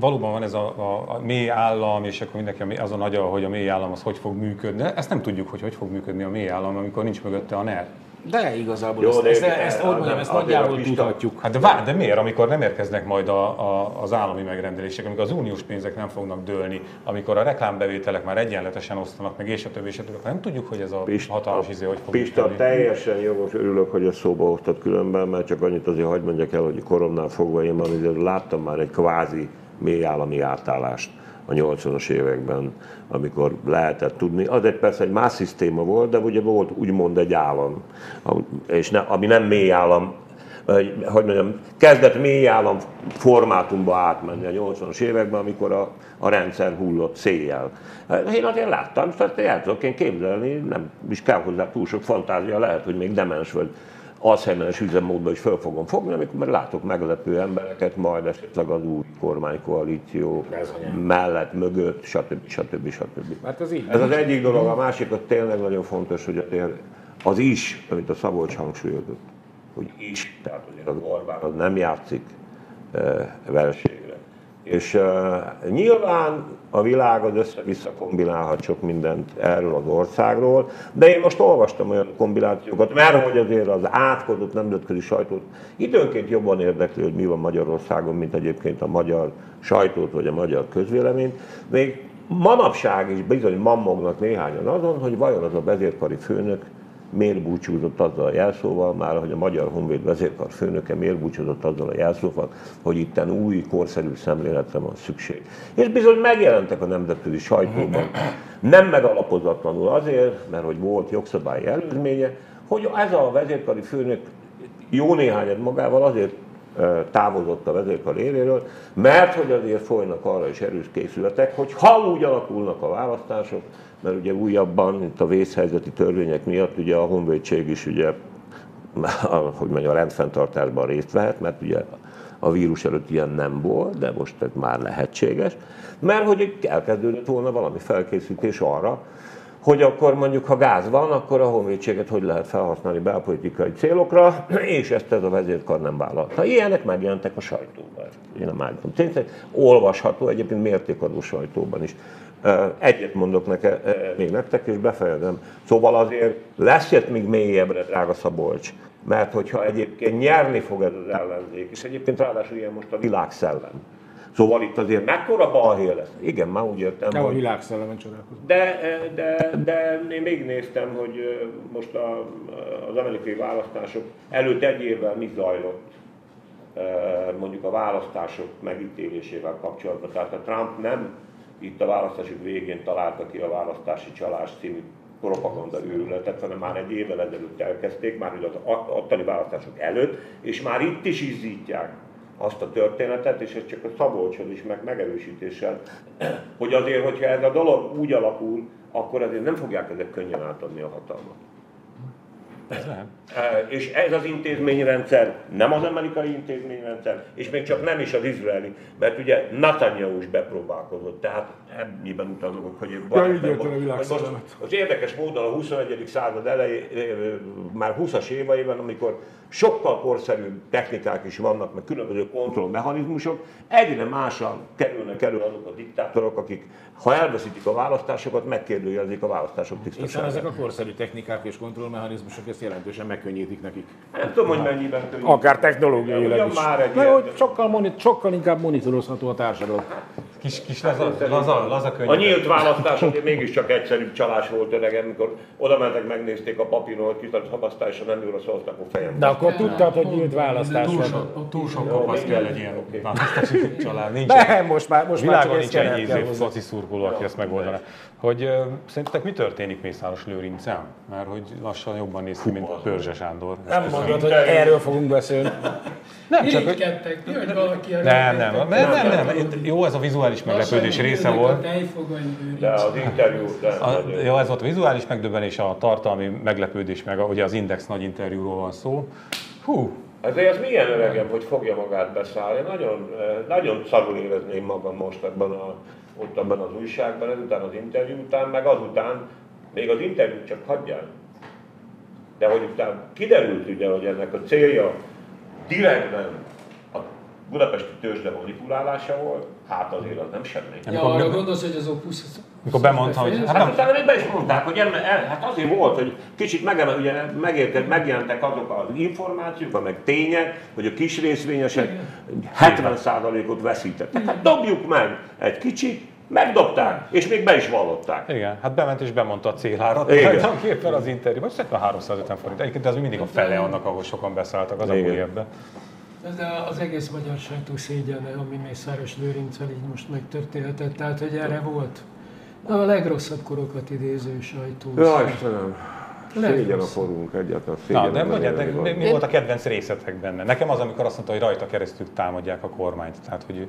valóban van ez a, a, a mély állam, és akkor mindenki az a agya, hogy a mély állam az hogy fog működni. Ezt nem tudjuk, hogy hogy fog működni a mély állam, amikor nincs mögötte a NER. De igazából jó, ezt, de ezt, ezt, ezt, mondjam, nem, ezt nagyjából tudhatjuk. Hát de várj, de miért, amikor nem érkeznek majd a, a, az állami megrendelések, amikor az uniós pénzek nem fognak dőlni, amikor a reklámbevételek már egyenletesen osztanak meg, és a többi, és a többi, nem tudjuk, hogy ez a Pista, hatalmas izé, hogy fog Pista, működni. Teljesen jogos, örülök, hogy ezt szóba hoztad különben, mert csak annyit azért hagyd mondjak el, hogy koromnál fogva én már láttam már egy kvázi mély állami átállást a nyolcvanas években, amikor lehetett tudni. Az egy persze egy más szisztéma volt, de ugye volt úgymond egy állam, és ne, ami nem mély állam, hogy mondjam, kezdett mély állam formátumba átmenni a nyolcvanas években, amikor a, a rendszer hullott széjjel. Én azért láttam, tehát el tudok én képzelni, nem is kell hozzá túl sok fantázia, lehet, hogy még demens vagy alzheimeres üzemmódban is föl fogom fogni, amikor látok meglepő embereket, majd esetleg az új kormánykoalíció mellett, mögött, stb. stb. stb. Mert ez így, ez az egyik dolog, a másik, az tényleg nagyon fontos, hogy az is, amit a Szabolcs hangsúlyozott, hogy is, tehát az Orbán az nem játszik e, versenyre. És e, nyilván a világ az össze-vissza kombinálhat sok mindent erről az országról, de én most olvastam olyan kombinációkat, mert hogy azért az átkodott nemzetközi sajtót időnként jobban érdekli, hogy mi van Magyarországon, mint egyébként a magyar sajtót vagy a magyar közvéleményt. Még manapság is bizony mammognak néhányan azon, hogy vajon az a vezérkari főnök miért búcsúzott azzal a jelszóval, már hogy a Magyar Honvéd vezérkar főnöke miért búcsúzott azzal a jelszóval, hogy itten új, korszerű szemléletre van szükség. És bizony megjelentek a nemzetközi sajtóban, nem megalapozatlanul azért, mert hogy volt jogszabályi előzménye, hogy ez a vezérkari főnök jó néhányat magával azért távozott a vezérkar éréről, mert hogy azért folynak arra is erős készületek, hogy ha úgy alakulnak a választások, mert ugye újabban itt a vészhelyzeti törvények miatt ugye a honvédség is ugye, a, hogy mondjam, a rendfenntartásban részt vehet, mert ugye a vírus előtt ilyen nem volt, de most ez már lehetséges, mert hogy elkezdődött volna valami felkészítés arra, hogy akkor mondjuk, ha gáz van, akkor a honvédséget hogy lehet felhasználni belpolitikai célokra, és ezt ez a vezérkar nem vállalta. Ilyenek megjelentek a sajtóban. Én nem állítom. Tényleg olvasható egyébként mértékadó sajtóban is. Egyet mondok neke, még nektek, és befejezem. Szóval azért lesz itt még mélyebbre, drága Szabolcs, mert hogyha egyébként nyerni fog ez az ellenzék, és egyébként ráadásul ilyen most a világszellem. Szóval itt azért mekkora balhé lesz? Igen, már úgy értem. Nem, hogy... a világszellemen csodálkozom. De, de, de én még néztem, hogy most a, az amerikai választások előtt egy évvel mi zajlott, mondjuk a választások megítélésével kapcsolatban. Tehát a Trump nem itt a választások végén találta ki a választási csalás című propaganda őrületet, hanem már egy évvel ezelőtt elkezdték, már ugye az ottani választások előtt, és már itt is izzítják azt a történetet, és ez csak a Szabolcshoz is meg megerősítéssel, hogy azért, hogyha ez a dolog úgy alakul, akkor azért nem fogják ezek könnyen átadni a hatalmat. És ez az intézményrendszer nem az amerikai intézményrendszer, és még csak nem is az izraeli, mert ugye Netanyahu is bepróbálkozott, tehát ennyiben utalok, hogy most az érdekes módon a huszonegyedik század elején, már húszas éveiben, amikor sokkal korszerűbb technikák is vannak, meg különböző kontrollmechanizmusok, egyre másra kerülnek elő azok a diktátorok, akik ha elveszítik a választásokat, megkérdőjelezik a választások tisztaságát. Ezek a korszerű technikák és kontrollmechanizmusok ezt jelentősen megkönnyítik nekik. Nem tudom, hogy mennyiben könnyítik. Akár technológiailag is. Hogy sokkal, monitor, sokkal inkább monitorozható a társadalom. Kis, kis laza, laza, laza könnyű. A nyílt választás mégiscsak egyszerűbb csalás volt öregen, amikor oda mentek, megnézték a papíron, hogy kitartott habasztásra nem jól szóltak a fejem. De akkor tudtad, hogy nyílt választás túl van. Túl sok kapasz kell egy ilyen választási család. Nem, most már most már csak nincs egy ízé foci szurkoló, aki ezt megoldaná. Hogy szerintetek mi történik Mészáros Lőrinccel? Mert hogy lassan jobban néz ki, mint a Pörzse Sándor. Nem mondod, hogy erről fogunk beszélni. Nem, csak hogy... Nem, nem, nem, nem. Jó, ez a vizuális meglepődés része volt. De az interjú... Jó, ez volt a vizuális megdöbbenés, a tartalmi meglepődés, meg ugye az Index nagy interjúról van szó. Hú! Ezért ez milyen öregem, hogy fogja magát beszállni. Nagyon, nagyon szarul érezném magam most ebben a, ott abban az újságban, ezután az interjú után, meg azután, még az interjút csak hagyjál. De hogy utána kiderült ugye, hogy ennek a célja direktben a budapesti tőzsde manipulálása volt, hát azért az nem semmi. Ja, arra gondolsz, hogy az Opus... Mikor bemondtam, hogy... Hát, hát utána még be is mondták, hogy emme, el, hát azért volt, hogy kicsit meg, ugye megértett, megjelentek azok az információk, meg tények, hogy a kis részvényesek hetven százalékot veszítettek. Hát dobjuk meg egy kicsit, megdobták, és még be is vallották. Igen, hát bement és bemondta a célárat. Igen. Képpen az interjúban, és szerintem háromszázötven forint. Egyébként az mindig a fele annak, ahol sokan beszálltak, az igen. A újabb. De az egész magyar sajtó szégyene, ami Mészáros Lőrinccel így most megtörténhetett, tehát hogy erre volt. Na, a legrosszabb korokat idéző sajtó. Jaj, Istenem! Szégyen a korunk egyáltalán. Na, de mondjátok, mi én... volt a kedvenc részetek benne? Nekem az, amikor azt mondta, hogy rajta keresztül támadják a kormányt. Tehát, hogy...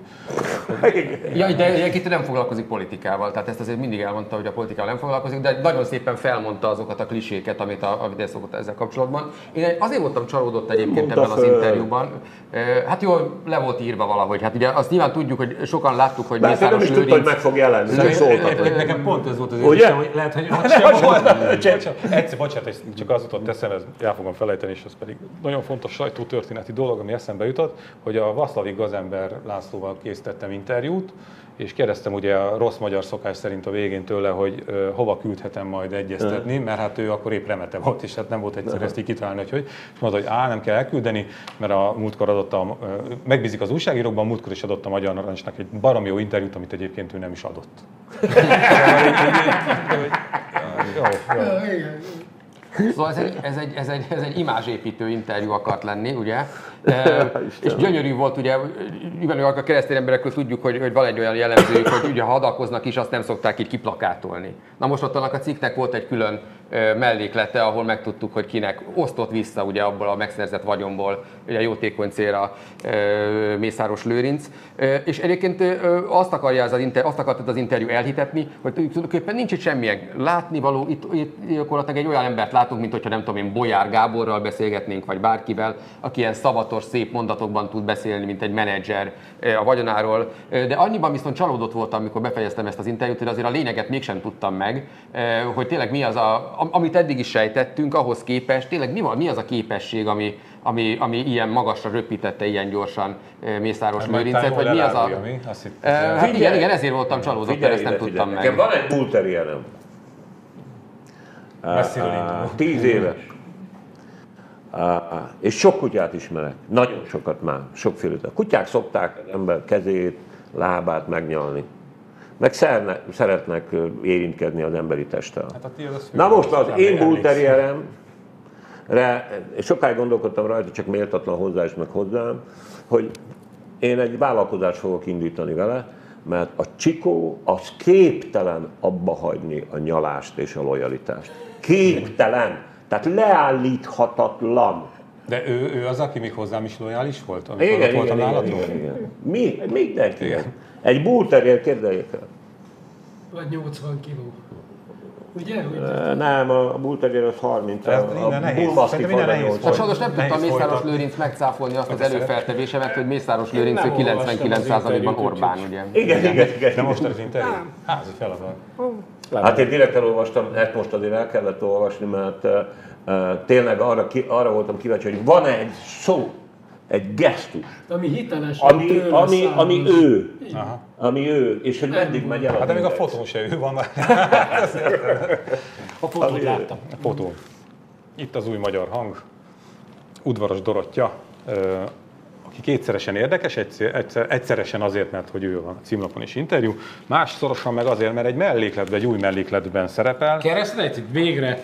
ja, de egyébként nem foglalkozik politikával. Tehát ezt azért mindig elmondta, hogy a politikával nem foglalkozik, de nagyon szépen felmondta azokat a kliséket, amit a, amit szokott ezzel kapcsolatban. Én azért voltam csalódott egyébként ebben az interjúban. Hát jól le volt írva valahogy. Hát ugye azt nyilván tudjuk, hogy sokan láttuk, hogy Mészáros Lőrinc... hogy meg fog jelenni. Nekem pont ez volt az érzésem, hogy lehet, hogy ott bocsánat, csak az jutott eszembe, el fogom felejteni, és ez pedig nagyon fontos sajtótörténeti dolog, ami eszembe jutott, hogy a Vaszlavi gazember Lászlóval készítettem interjút, és kérdeztem ugye a rossz magyar szokás szerint a végén tőle, hogy uh, hova küldhetem majd egyeztetni, mert hát ő akkor épp remete volt, és hát nem volt egyszer ezt így kitalálni, hogy hogy. És mondta, hogy á, nem kell elküldeni, mert a múltkor adott a, uh, megbízik az újságírókban, a múltkor is adott a Magyar Narancsnak egy baromi jó interjút, amit egyébként ő nem is adott. Szóval ez egy, ez egy, ez egy, ez egy imázsépítő interjú akart lenni, ugye? E, és gyönyörű volt, ugye, mivel a keresztény emberekről tudjuk, hogy, hogy van egy olyan jellemzőjük, hogy ugye, ha hadakoznak is, azt nem szokták így kiplakátolni. Na most ott annak a cikknek volt egy külön melléklete, ahol megtudtuk, hogy kinek osztott vissza ugye, abból a megszerzett vagyomból, ugye jótékony célra Mészáros Lőrinc. És egyébként azt akarja az interjú, azt akartad az interjú elhitetni, hogy tulajdonképpen nincs itt semmilyen látnivaló, itt, itt gyakorlatilag egy olyan embert látunk, mint hogyha nem tudom én Bojár Gáborral beszélgetnénk, vagy bárkivel, aki ilyen szavatos, szép mondatokban tud beszélni, mint egy menedzser a vagyonáról. De annyiban viszont csalódott voltam, amikor befejeztem ezt az interjút, hogy azért a lényeget mégsem tudtam meg, hogy tényleg mi az a amit eddig is sejtettünk, ahhoz képest, tényleg mi, van, mi az a képesség, ami, ami, ami ilyen magasra röpítette ilyen gyorsan Mészáros Lőrincet, vagy mi az a... Mi? Azt e, hát figyelj, igen, igen, ezért voltam csalódott, mert ezt nem figyelj, tudtam figyelj. Meg. Nekem van egy bulterienem. Tíz éves. És sok kutyát ismerek, nagyon sokat már, sokféle. Kutyák szokták az ember kezét, lábát megnyalni. Meg szerne, szeretnek érintkezni az emberi testtel. Hát az na most az, az én bullterjeremre, sokáig gondolkodtam rajta, csak méltatlan hozzáesnek hozzám, hogy én egy vállalkozást fogok indítani vele, mert a csikó az képtelen abba hagyni a nyalást és a lojalitást. Képtelen, tehát leállíthatatlan. De ő, ő az, aki még hozzám is lojális volt, amikor igen, ott voltam nálatom? Mi? Mindenki. Igen. Egy bullterrier, képzeljék el. Vagy nyolcvan kiló. Ugye? E, nem, a bullterrier az harminc. Ez a, a bullmasztif az nehéz. Hát sajnos nem tudtam Mészáros Lőrinc megcáfolni azt az előfeltevésemet, hogy Mészáros Lőrinc kilencvenkilenc százalékban Orbán, ugye? Igen, igen, igen, igen. De most az interjú. Házi feladat. Hát én direkt elolvastam, ezt most azért el kellett olvasni, mert tényleg arra, arra voltam kíváncsi, hogy van egy szó, egy gesztus, ami hiteles, ami, ami, ami ő, aha. Ami ő, és hogy meddig megy el. Hát de még a fotón se ő van már. A fotót láttam. A fotó. Itt az új magyar hang, Udvaros Dorottya, aki kétszeresen érdekes, egyszer, egyszer, egyszeresen azért, mert hogy ő a címlapon is interjú, másszorosan meg azért, mert egy mellékletben, egy új mellékletben szerepel. Keresztnél végre.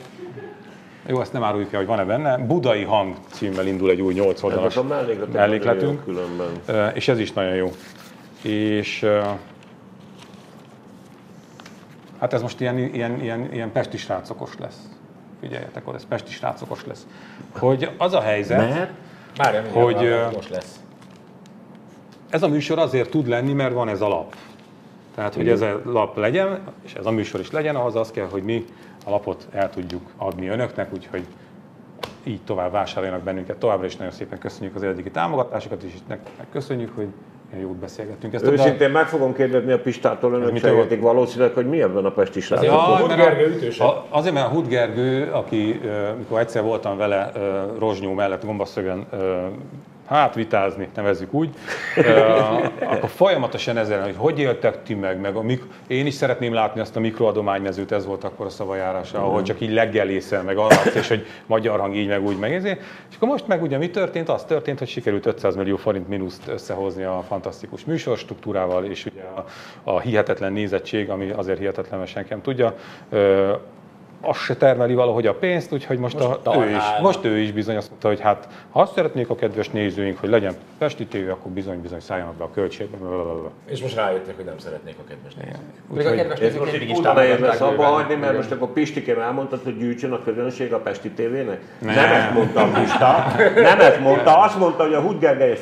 Jó, ezt nem áruljuk el, hogy van-e benne. Budai Hang címmel indul egy új nyolc oldalas mellékletünk, és ez is nagyon jó. És hát ez most ilyen, ilyen, ilyen, ilyen pesti srácokos lesz. Figyeljetek oda, ez pesti srácokos lesz. Hogy az a helyzet, már hogy most lesz. Ez a műsor azért tud lenni, mert van ez a lap. Tehát, hogy ez a lap legyen, és ez a műsor is legyen, ahhoz az kell, hogy mi a lapot el tudjuk adni önöknek, úgyhogy így tovább vásároljanak bennünket. Továbbra is nagyon szépen köszönjük az eddigi támogatásokat, és nektek köszönjük, hogy jót beszélgettünk. Ezt őszintén a... meg fogom kérdezni a Pistától, önök segítik valószínűleg, hogy mi ebben a pesti srácokban. Ja, mert a, a, azért, mert a Hudi Gergő, aki, mikor egyszer voltam vele Rozsnyó mellett Gombaszögen, hát vitázni, nevezzük úgy, akkor folyamatosan ezzel, hogy hogy éltek ti meg, meg a mik... én is szeretném látni azt a mikroadománymezőt, ez volt akkor a szavajárása, mm. ahol csak így leggelészel, meg alatt, és hogy magyar hang így, meg úgy, meg ezért. És akkor most meg ugye mi történt? Az történt, hogy sikerült ötszáz millió forint mínuszt összehozni a fantasztikus műsorstruktúrával, és ugye a, a hihetetlen nézettség, ami azért hihetetlen, mert senki nem tudja, azt se termeli valahogy a pénzt, úgyhogy most, most, a, ő, is, most ő is bizony azt mondta, hogy hát ha azt szeretnék a kedves nézőink, hogy legyen Pesti té vé, akkor bizony-bizony szálljanak be a költségbe. És most rájöttek, hogy nem szeretnék a kedves nézőink. Ez most itt úton érvesz abba hagyni, mert most akkor Pistikem elmondtad, hogy gyűjtsön a közönség a Pesti té vének? Nem, nem ezt mondta a Pista, nem ezt mondta, azt mondta, hogy a Hudi Gergő f***.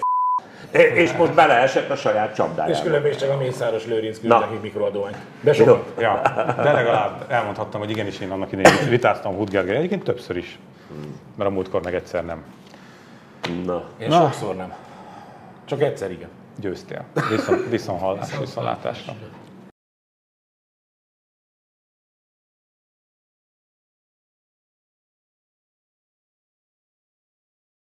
És most beleesett a saját csapdájába. És különben is csak a Mészáros Lőrinc küldte ki mikroadományt. De sokat. Ja, de legalább elmondhattam, hogy igenis én annak idején vitáztam Hudi Gergővel. Egyébként többször is. Mert a múltkor meg egyszer nem. Na. Én Na. sokszor nem. Csak egyszer igen. Győztél. Viszont, viszontlátásra.